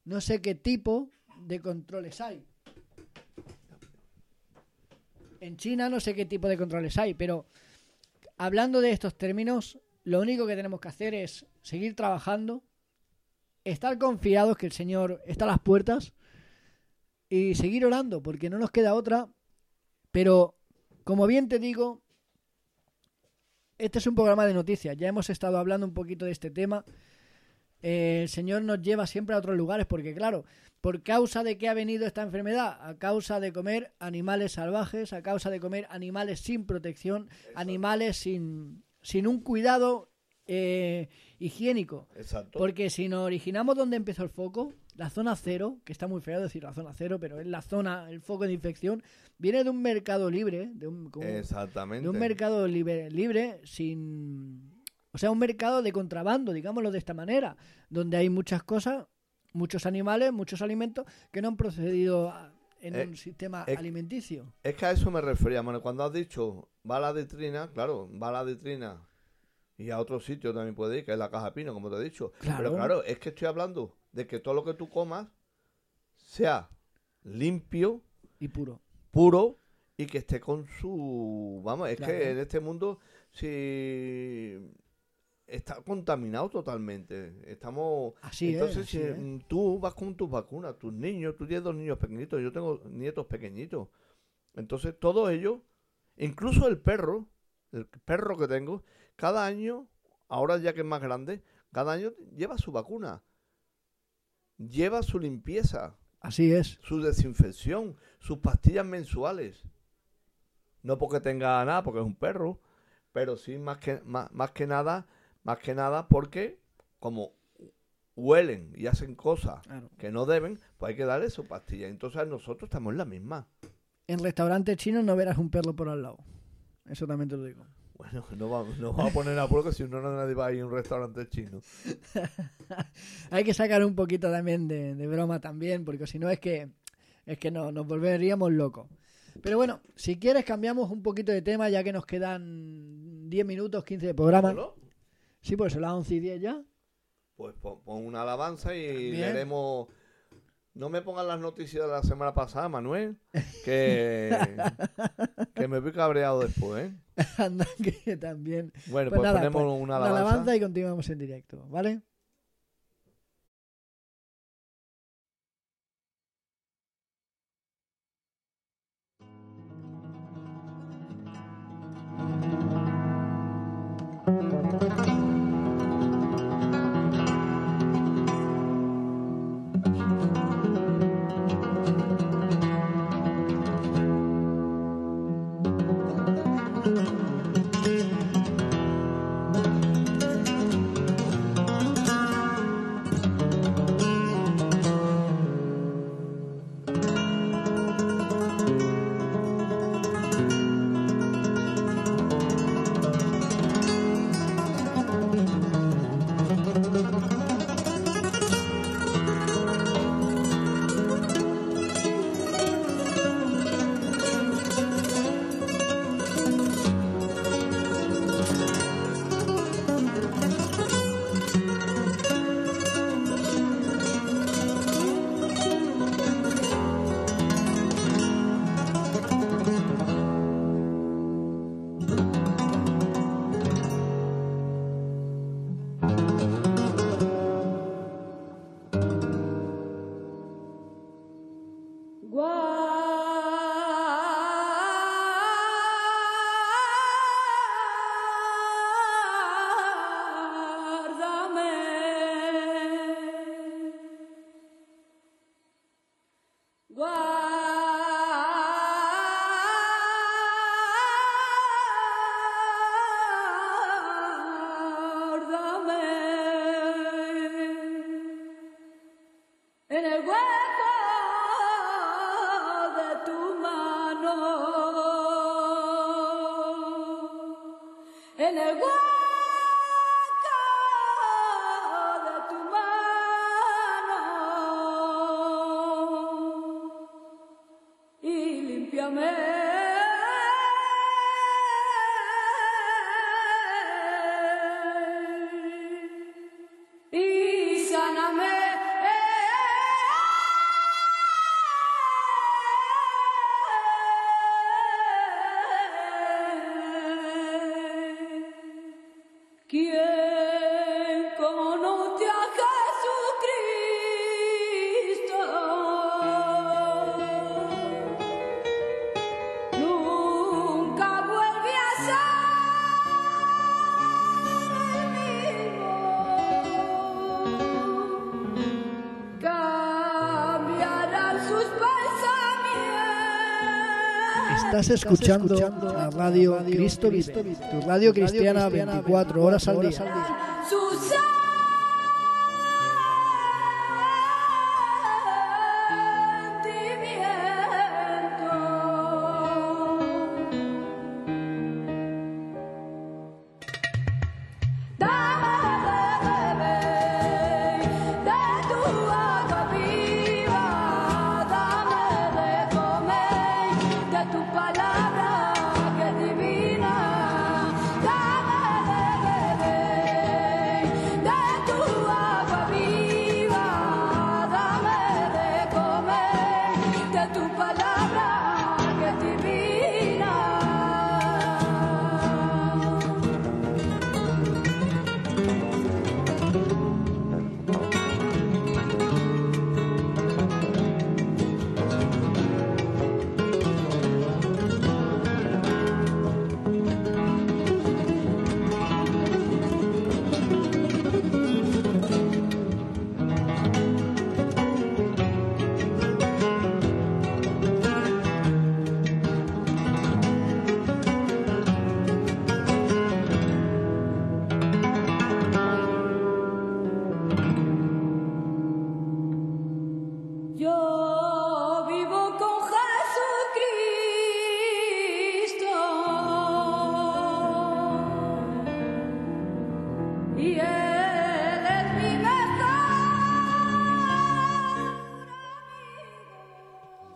no sé qué tipo de controles hay. En China, no sé qué tipo de controles hay, pero hablando de estos términos, lo único que tenemos que hacer es seguir trabajando, estar confiados que el Señor está a las puertas y seguir orando, porque no nos queda otra. Pero, como bien te digo, este es un programa de noticias. Ya hemos estado hablando un poquito de este tema. Eh, el Señor nos lleva siempre a otros lugares, porque claro, ¿por causa de qué ha venido esta enfermedad? A causa de comer animales salvajes, a causa de comer animales sin protección, Exacto. animales sin, sin un cuidado eh, higiénico. Exacto. Porque si nos originamos donde empezó el foco, la zona cero, que está muy feo decir la zona cero, pero es la zona, el foco de infección, viene de un mercado libre, de un, como, Exactamente. de un mercado libre, libre sin... O sea, un mercado de contrabando, digámoslo de esta manera, donde hay muchas cosas, muchos animales, muchos alimentos que no han procedido a, en eh, un sistema es, alimenticio. Es que a eso me refería, Manuel. Cuando has dicho, va a la vitrina, claro, va a la vitrina y a otro sitio también puede ir, que es la caja pino, como te he dicho. Claro. Pero claro, es que estoy hablando de que todo lo que tú comas sea limpio y puro. Puro y que esté con su... Vamos, es claro. que en este mundo, si... está contaminado totalmente. Estamos. Así Entonces, es, así si es. Tú vas con tus vacunas, tus niños, tú tienes dos niños pequeñitos, yo tengo nietos pequeñitos. Entonces, todos ellos, incluso el perro, el perro que tengo, cada año, ahora ya que es más grande, cada año lleva su vacuna, lleva su limpieza. Así es. Su desinfección, sus pastillas mensuales. No porque tenga nada, porque es un perro, pero sí más que, más, más que nada. Más que nada porque, como huelen y hacen cosas claro. que no deben, pues hay que darle su pastilla. Entonces nosotros estamos en la misma. En restaurantes chinos no verás un perro por al lado. Eso también te lo digo. Bueno, no vamos no va a poner a prueba, que si no, nadie va a ir a un restaurante chino. Hay que sacar un poquito también de, de broma también, porque si no es que, es que no, nos volveríamos locos. Pero bueno, si quieres cambiamos un poquito de tema, ya que nos quedan diez minutos, quince de programa. ¿Solo? Sí, pues son las once y diez ya. Pues pon, pon una alabanza y También. leeremos... No me pongan las noticias de la semana pasada, Manuel, que, que me voy cabreado después, ¿eh? Anda, que también. Bueno, pues, pues nada, ponemos pues, una alabanza. Una alabanza y continuamos en directo, ¿vale? ¿Quién como no te ha Jesucristo? Estás escuchando la radio Cristo Vive, tu radio cristiana veinticuatro horas al día.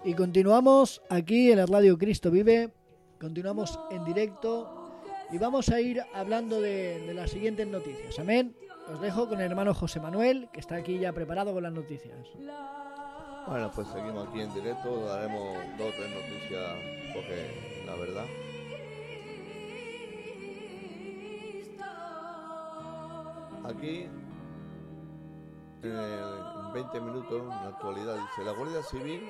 Y continuamos aquí en la Radio Cristo Vive, continuamos en directo y vamos a ir hablando de, de las siguientes noticias. Amén. Os dejo con el hermano José Manuel, que está aquí ya preparado con las noticias. Bueno, pues seguimos aquí en directo, daremos dos o tres noticias, porque la verdad... Aquí... en veinte minutos, en la actualidad, dice: la Guardia Civil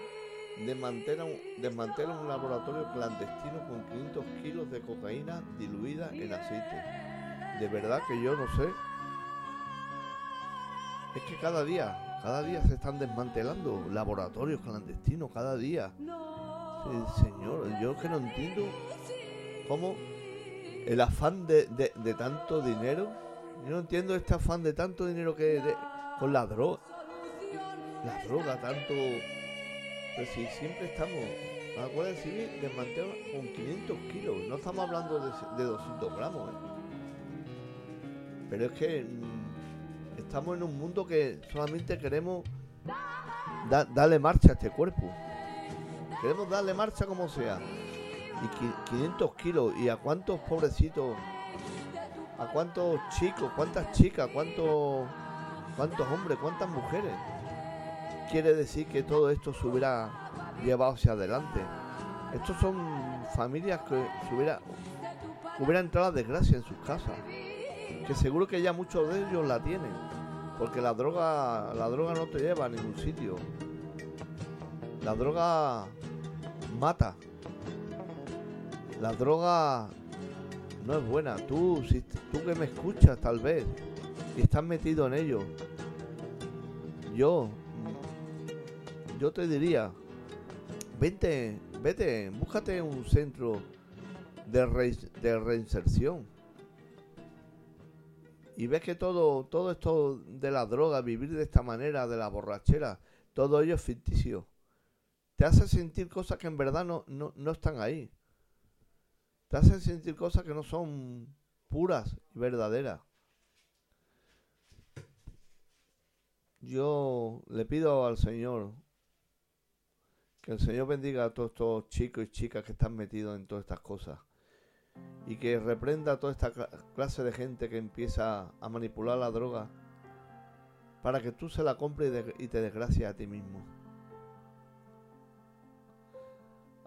Desmantela un, desmantela un laboratorio clandestino con quinientos kilos de cocaína diluida en aceite. De verdad que yo no sé. Es que cada día, cada día se están desmantelando laboratorios clandestinos, cada día. Sí, señor, yo que no entiendo cómo el afán de, de, de tanto dinero. Yo no entiendo este afán de tanto dinero que de, con la droga. La droga, tanto... Pero si siempre estamos, la Guardia Civil desmantela con quinientos kilos, no estamos hablando de, de doscientos gramos. ¿eh? Pero es que mm, estamos en un mundo que solamente queremos da, darle marcha a este cuerpo. Queremos darle marcha como sea. Y quinientos kilos, ¿y a cuántos pobrecitos, a cuántos chicos, cuántas chicas, cuántos, cuántos hombres, cuántas mujeres? Quiere decir que todo esto se hubiera llevado hacia adelante. Estos son familias que se hubiera, hubiera entrado la desgracia en sus casas, que seguro que ya muchos de ellos la tienen, porque la droga, la droga no te lleva a ningún sitio. La droga mata. La droga no es buena. Tú, si, tú que me escuchas tal vez y estás metido en ello, yo... yo te diría, vente, vete, búscate un centro de, re, de reinserción y ves que todo, todo esto de la droga, vivir de esta manera, de la borrachera, todo ello es ficticio. Te hace sentir cosas que en verdad no, no, no están ahí. Te hace sentir cosas que no son puras y verdaderas. Yo le pido al Señor... que el Señor bendiga a todos estos chicos y chicas que están metidos en todas estas cosas. Y que reprenda a toda esta clase de gente que empieza a manipular la droga para que tú se la compres y te desgracias a ti mismo.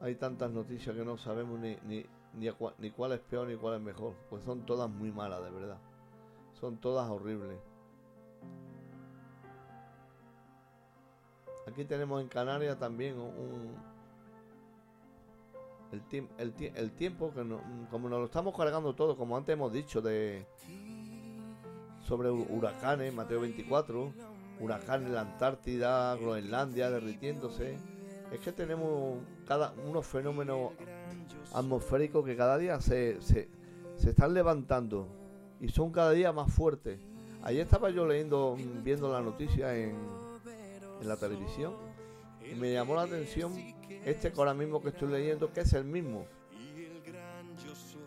Hay tantas noticias que no sabemos ni, ni, ni, ni cuál es peor ni cuál es mejor. Pues son todas muy malas, de verdad. Son todas horribles. Aquí tenemos en Canarias también un, el, tim, el, el tiempo, que no, como nos lo estamos cargando todo, como antes hemos dicho, de sobre huracanes, Mateo veinticuatro, huracanes en la Antártida, Groenlandia derritiéndose. Es que tenemos cada unos fenómenos atmosféricos que cada día se, se, se están levantando y son cada día más fuertes. Ayer estaba yo leyendo, viendo la noticia en, en la televisión, y me llamó la atención este que ahora mismo que estoy leyendo, que es el mismo.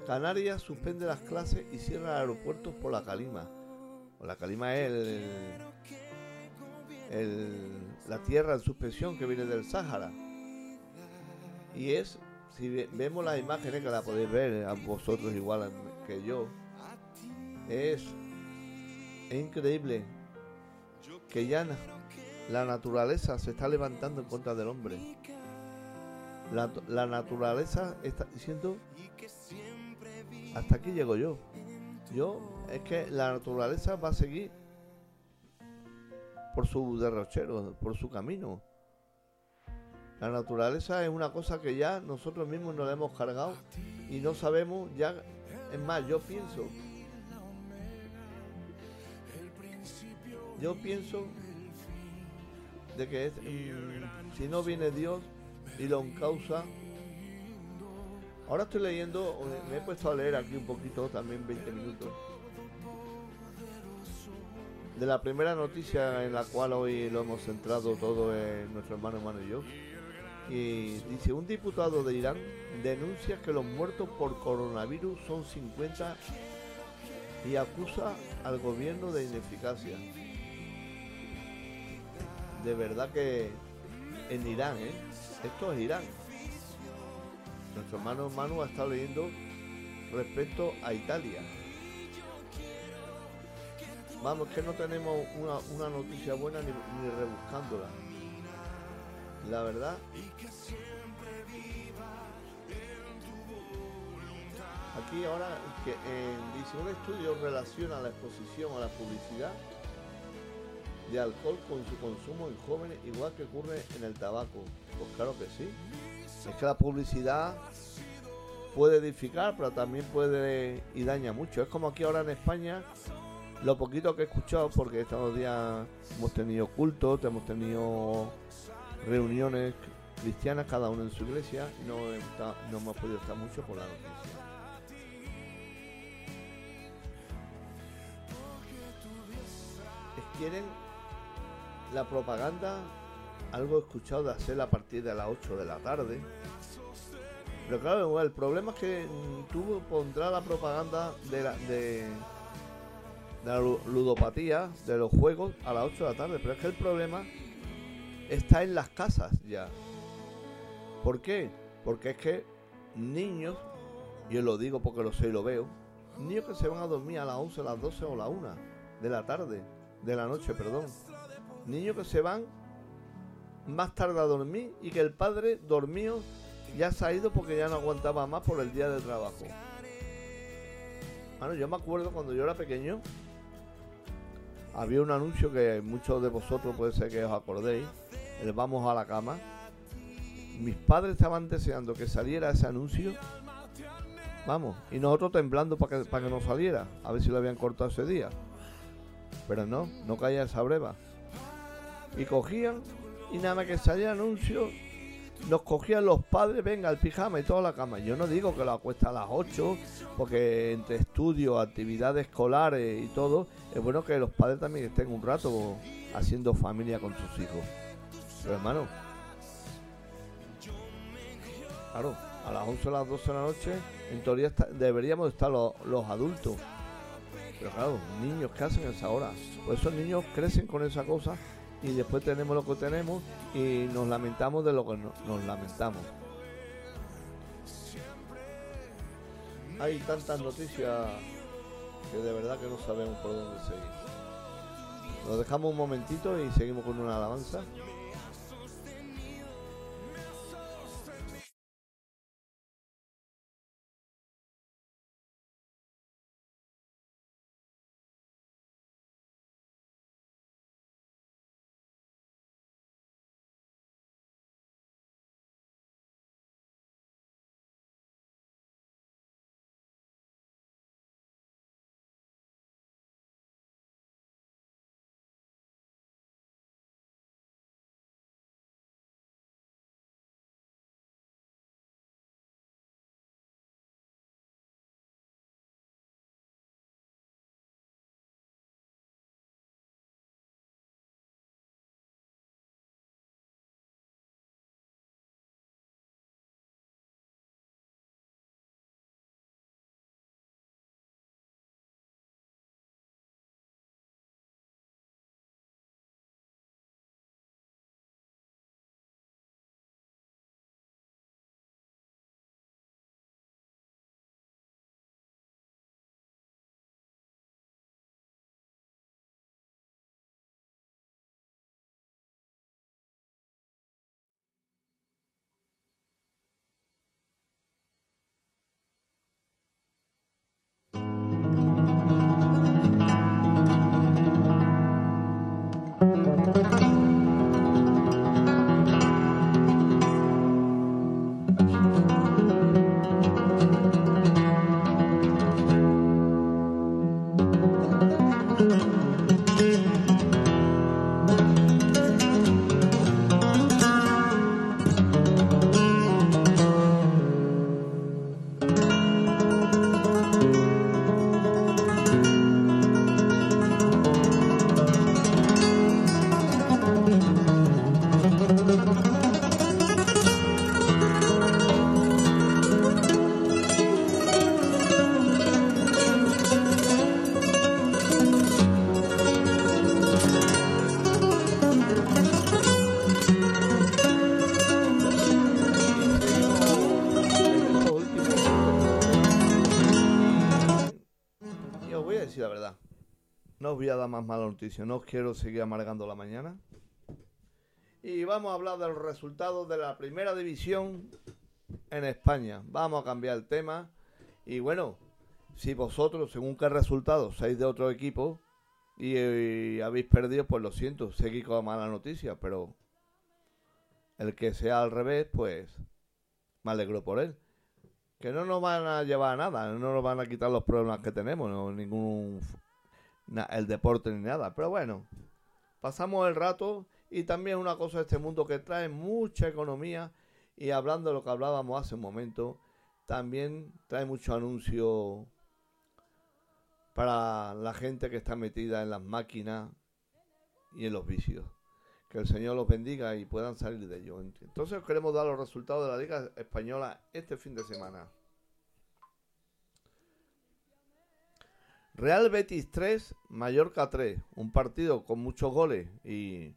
Canarias suspende las clases y cierra aeropuertos por la calima. La calima es el, el, la tierra en suspensión que viene del Sahara. Y es, si vemos las imágenes, que la podéis ver a vosotros igual que yo, es, es increíble que ya na, la naturaleza se está levantando en contra del hombre. La, la naturaleza está diciendo, hasta aquí llego yo. Yo, es que la naturaleza va a seguir por su derrochero, por su camino. La naturaleza es una cosa que ya nosotros mismos nos la hemos cargado y no sabemos ya. Es más, yo pienso, yo pienso de que es, mmm, si no viene Dios y lo encausa. Ahora estoy leyendo, me he puesto a leer aquí un poquito, también veinte minutos, de la primera noticia en la cual hoy lo hemos centrado todo en nuestro hermano Manuel y yo. Y dice, un diputado de Irán denuncia que los muertos por coronavirus son cincuenta y acusa al gobierno de ineficacia. De verdad que en Irán, ¿eh? Esto es Irán. Nuestro hermano Manu ha estado leyendo respecto a Italia. Vamos, que no tenemos una, una noticia buena ni, ni rebuscándola. La verdad. Aquí ahora que, eh, dice, un estudio relaciona la exposición a la publicidad de alcohol con su consumo en jóvenes, igual que ocurre en el tabaco. Pues claro que sí. Es que la publicidad puede edificar, pero también puede y daña mucho. Es como aquí ahora en España, lo poquito que he escuchado, porque estos días hemos tenido cultos, hemos tenido reuniones cristianas, cada uno en su iglesia, y no, no hemos podido estar mucho por la noticia. Quieren la propaganda, algo escuchado de hacer a partir de las ocho de la tarde. Pero claro, el problema es que tú pondrás la propaganda de la, de, de la ludopatía, de los juegos, a las ocho de la tarde. Pero es que el problema está en las casas ya. ¿Por qué? Porque es que niños, yo lo digo porque lo sé y lo veo, niños que se van a dormir a las once, a las doce o a la una de la tarde, de la noche, perdón. Niños que se van más tarde a dormir y que el padre dormido ya se ha ido porque ya no aguantaba más por el día de trabajo. Bueno, yo me acuerdo cuando yo era pequeño, había un anuncio que muchos de vosotros puede ser que os acordéis, el vamos a la cama. Mis padres estaban deseando que saliera ese anuncio, vamos, y nosotros temblando para que, para que no saliera, a ver si lo habían cortado ese día. Pero no, no caía esa breva. Y cogían, y nada más que salía el anuncio, nos cogían los padres, venga, el pijama y toda la cama. Yo no digo que lo acuesta a las ocho, porque entre estudios, actividades escolares y todo, es bueno que los padres también estén un rato haciendo familia con sus hijos. Pero hermano, claro, a las once o las doce de la noche, en teoría está, deberíamos estar los, los adultos. Pero claro, niños que hacen esa hora, pues esos niños crecen con esa cosa y después tenemos lo que tenemos y nos lamentamos de lo que no, nos lamentamos. Hay tantas noticias que de verdad que no sabemos por dónde seguir. Lo dejamos un momentito y seguimos con una alabanza. os voy a decir la verdad. No os voy a dar más mala noticia. No os quiero seguir amargando la mañana. Y vamos a hablar de los resultados de la primera división en España. Vamos a cambiar el tema. Y bueno, si vosotros, según qué resultados, sois de otro equipo y, y habéis perdido, pues lo siento, seguís con la mala noticia. Pero el que sea al revés, pues me alegro por él. Que no nos van a llevar a nada, no nos van a quitar los problemas que tenemos, no, ningún na, el deporte ni nada. Pero bueno, pasamos el rato y también una cosa de este mundo que trae mucha economía y hablando de lo que hablábamos hace un momento, también trae mucho anuncio para la gente que está metida en las máquinas y en los vicios. Que el Señor los bendiga y puedan salir de ello. Entonces queremos dar los resultados de la Liga Española este fin de semana. Real Betis tres, Mallorca tres. Un partido con muchos goles y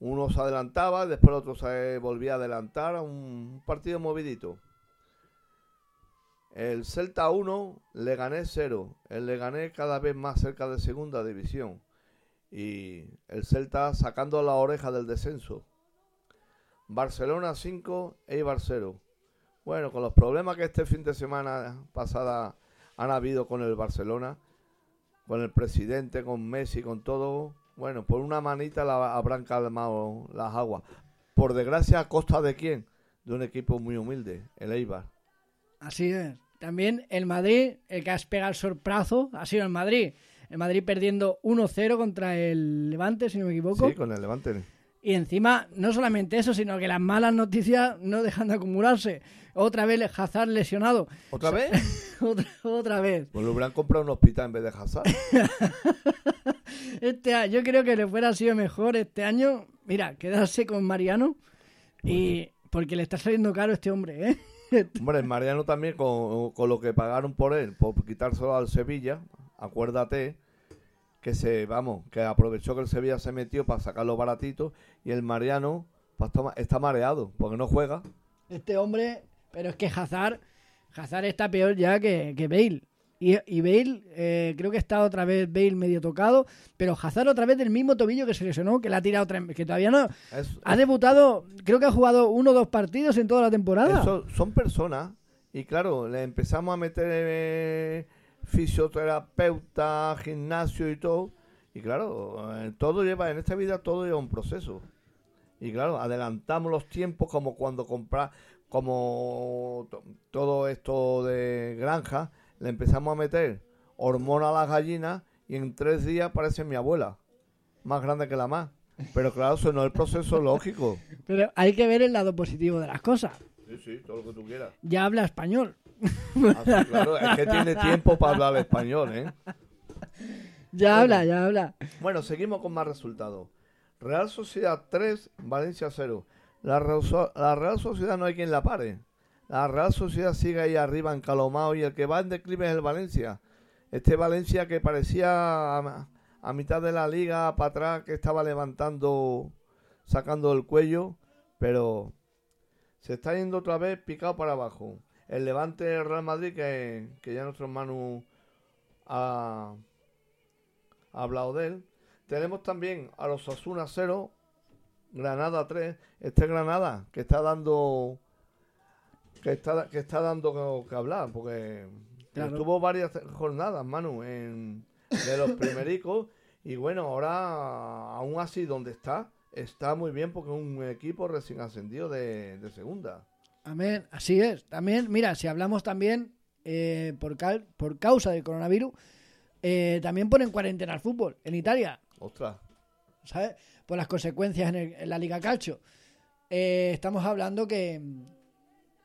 uno se adelantaba, después el otro se volvía a adelantar. Un partido movidito. El Celta uno, Leganés cero. El Leganés cada vez más cerca de segunda división. Y el Celta sacando la oreja del descenso. Barcelona cinco, Eibar cero. Bueno, con los problemas que este fin de semana pasada han habido con el Barcelona, con el presidente, con Messi, con todo, bueno, por una manita la habrán calmado las aguas. Por desgracia, ¿a costa de quién? De un equipo muy humilde, el Eibar. Así es. También el Madrid, el que has pegado el sorprazo, ha sido el Madrid. El Madrid perdiendo uno cero contra el Levante, si no me equivoco. Sí, con el Levante. Y encima, no solamente eso, sino que las malas noticias no dejan de acumularse. Otra vez el Hazard lesionado. ¿Otra o sea, vez? otra, otra vez. Pues lo hubieran comprado un hospital en vez de Hazard. este, yo creo que le fuera sido mejor este año, mira, quedarse con Mariano. y Porque le está saliendo caro este hombre, ¿eh? Hombre, Mariano también, con, con lo que pagaron por él, por quitárselo al Sevilla... Acuérdate que se vamos que aprovechó que el Sevilla se metió para sacarlo baratito y el Mariano está mareado porque no juega. Este hombre, pero es que Hazard, Hazard está peor ya que, que Bale. Y, y Bale, eh, creo que está otra vez Bale medio tocado, pero Hazard otra vez del mismo tobillo que se lesionó, que la ha tirado otra vez, que todavía no. Es, ha debutado, creo que ha jugado uno o dos partidos en toda la temporada. Eso, son personas y claro, le empezamos a meter... Eh, fisioterapeuta, gimnasio y todo, y claro, todo lleva, en esta vida todo lleva un proceso, y claro, adelantamos los tiempos como cuando comprar, como to, todo esto de granja, le empezamos a meter hormona a las gallinas y en tres días parece mi abuela, más grande que la más, pero claro, eso no es el proceso lógico. Pero hay que ver el lado positivo de las cosas. Sí, sí, todo lo que tú quieras. Ya habla español. Ah, claro, es que tiene tiempo para hablar español, ¿eh? Ya bueno. habla, ya habla. Bueno, seguimos con más resultados. Real Sociedad tres, Valencia cero. La, Real, la Real Sociedad no hay quien la pare. La Real Sociedad sigue ahí arriba encalomado y el que va en declive es el Valencia. Este Valencia que parecía a, a mitad de la liga para atrás, que estaba levantando, sacando el cuello, pero... se está yendo otra vez picado para abajo. El Levante del Real Madrid, que, que ya nuestro hermano ha, ha hablado de él. Tenemos también a los Osasuna cero, Granada tres. Este Granada que está dando que está, que está dando que, que hablar, porque claro, estuvo varias jornadas, Manu, en, de los primericos. Y bueno, ahora aún así donde está, está muy bien porque es un equipo recién ascendido de, de segunda. Amén, así es. También, mira, si hablamos también eh, por, cal, por causa del coronavirus, eh, también ponen cuarentena al fútbol en Italia. Ostras. ¿Sabes? Por las consecuencias en, el, en la Liga Calcio. Eh, estamos hablando que,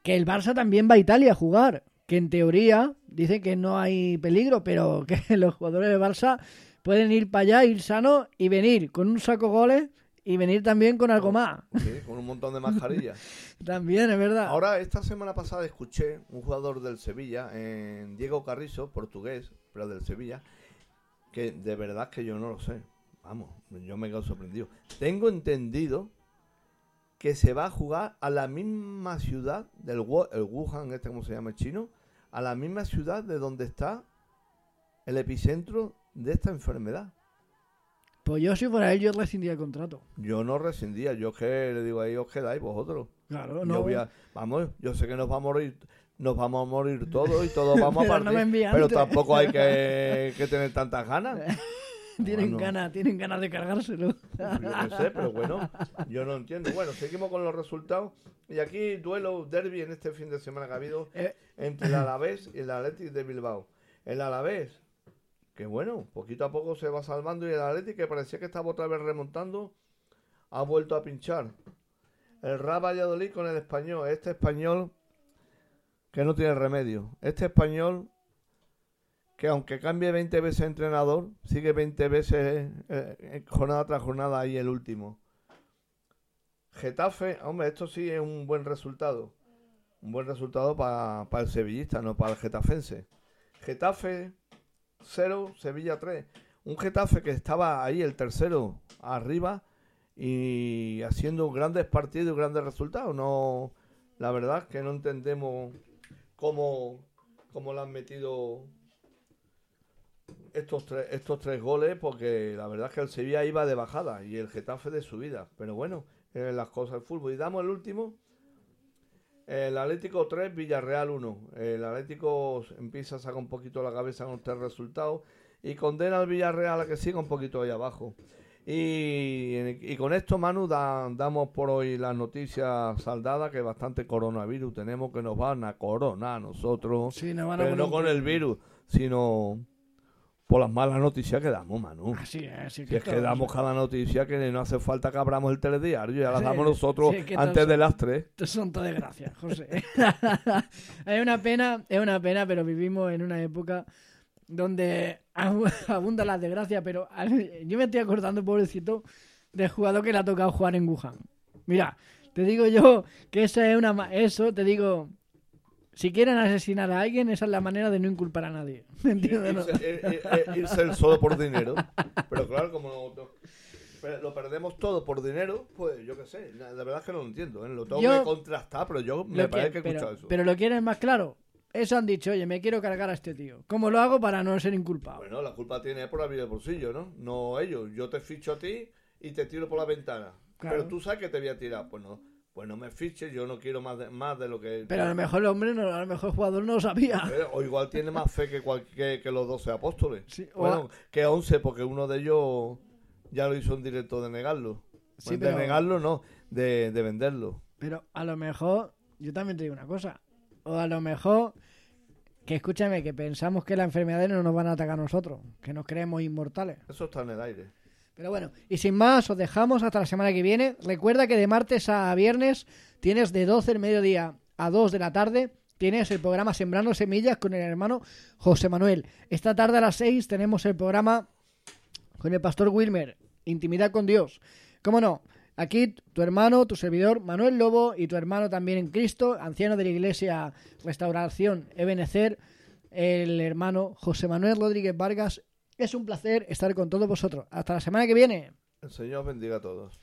que el Barça también va a Italia a jugar. Que en teoría dicen que no hay peligro, pero que los jugadores del Barça pueden ir para allá, ir sanos y venir con un saco goles. Y venir también con algo más. Sí, con un montón de mascarillas. También, es verdad. Ahora, esta semana pasada escuché un jugador del Sevilla, eh, Diego Carrizo, portugués, pero del Sevilla, que de verdad que yo no lo sé. Vamos, yo me quedo sorprendido. Tengo entendido que se va a jugar a la misma ciudad del el Wuhan, este como se llama el chino, a la misma ciudad de donde está el epicentro de esta enfermedad. Pues yo, si fuera él, yo rescindía el contrato. Yo no rescindía, yo es que le digo a ellos, quedáis vosotros. Claro, no. Yo voy a, vamos, yo sé que nos va a morir, nos vamos a morir todos y todos vamos a partir, pero, no pero tampoco hay que, que tener tantas ganas. tienen bueno, ganas, tienen ganas de cargárselo. Yo no sé, pero bueno, yo no entiendo. Bueno, seguimos con los resultados. Y aquí duelo, derbi en este fin de semana que ha habido eh. entre el Alavés y el Atlético de Bilbao. El Alavés, que bueno, poquito a poco se va salvando, y el Atlético, que parecía que estaba otra vez remontando, ha vuelto a pinchar. El Real Valladolid con el Español. Este Español que no tiene remedio. Este Español que, aunque cambie veinte veces entrenador, sigue veinte veces eh, jornada tras jornada ahí el último. Getafe, hombre, esto sí es un buen resultado. Un buen resultado para pa el sevillista, no para el getafense. Getafe cero, Sevilla tres. Un Getafe que estaba ahí el tercero arriba y haciendo grandes partidos, grandes resultados. No, la verdad es que no entendemos cómo, cómo le han metido estos tres, estos tres goles, porque la verdad es que el Sevilla iba de bajada y el Getafe de subida. Pero bueno, eh, las cosas del fútbol. Y damos el último, el Atlético tres, Villarreal uno. El Atlético empieza a sacar un poquito la cabeza con tres resultados y condena al Villarreal a que siga un poquito ahí abajo. Y, y con esto, Manu, da, damos por hoy las noticias saldadas, que bastante coronavirus tenemos, que nos van a coronar nosotros, sí, nos van a pero no con el virus, sino por las malas noticias que damos, Manu. Así es, así que si es que damos cada noticia que no hace falta que abramos el telediario, ya las sí, damos nosotros sí, es que antes de las tres. Son todas desgracias, José. Es una pena, es una pena, pero vivimos en una época donde abundan las desgracias, pero yo me estoy acordando, pobrecito, del jugador que le ha tocado jugar en Wuhan. Mira, te digo yo que esa es una... Eso, te digo... Si quieren asesinar a alguien, esa es la manera de no inculpar a nadie. ¿Me entiendes? Irse, ir, ir, irse el solo por dinero. Pero claro, como no, no, lo perdemos todo por dinero, pues yo qué sé. La verdad es que no lo entiendo, ¿eh? Lo tengo yo, que contrastar, pero yo me parece que he escuchado pero, eso. Pero lo quieren más claro. Eso han dicho, oye, me quiero cargar a este tío. ¿Cómo lo hago para no ser inculpado? Bueno, la culpa tiene por abrir el bolsillo, ¿no? No ellos. Yo te ficho a ti y te tiro por la ventana. Claro. Pero tú sabes que te voy a tirar. Pues no. Pues no me fiche, yo no quiero más de, más de lo que... Pero a lo mejor el hombre, no, a lo mejor el jugador no lo sabía. O igual tiene más fe que, cual, que, que los doce apóstoles. Sí, bueno, a... que once, porque uno de ellos ya lo hizo en directo de negarlo. Sí, bueno, pero... De negarlo no, de, de venderlo. Pero a lo mejor, yo también te digo una cosa, o a lo mejor, que escúchame, que pensamos que las enfermedades no nos van a atacar a nosotros, que nos creemos inmortales. Eso está en el aire. Pero bueno, y sin más, os dejamos hasta la semana que viene. Recuerda que de martes a viernes tienes de doce del mediodía a dos de la tarde, tienes el programa Sembrando Semillas con el hermano José Manuel. Esta tarde a las seis tenemos el programa con el pastor Wilmer, Intimidad con Dios. Cómo no, aquí tu hermano, tu servidor Manuel Lobo, y tu hermano también en Cristo, anciano de la Iglesia Restauración Ebenezer, el hermano José Manuel Rodríguez Vargas. Es un placer estar con todos vosotros. Hasta la semana que viene. El Señor bendiga a todos.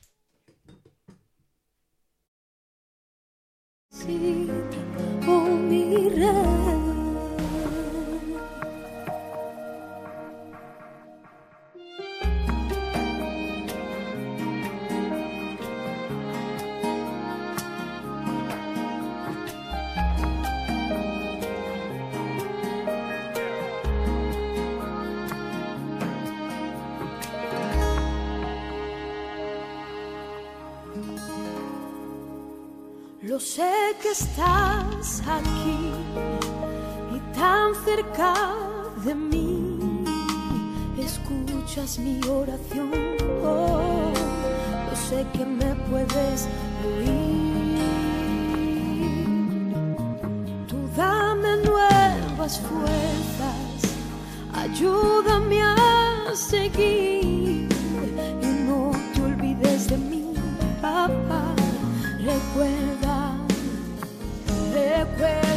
Sí, oh, mi rey. Lo sé que estás aquí y tan cerca de mí. Escuchas mi oración, oh, lo sé que me puedes oír. Tú dame nuevas fuerzas, ayúdame a seguir y no te olvides de mí, papá. Recuerda. Recuerda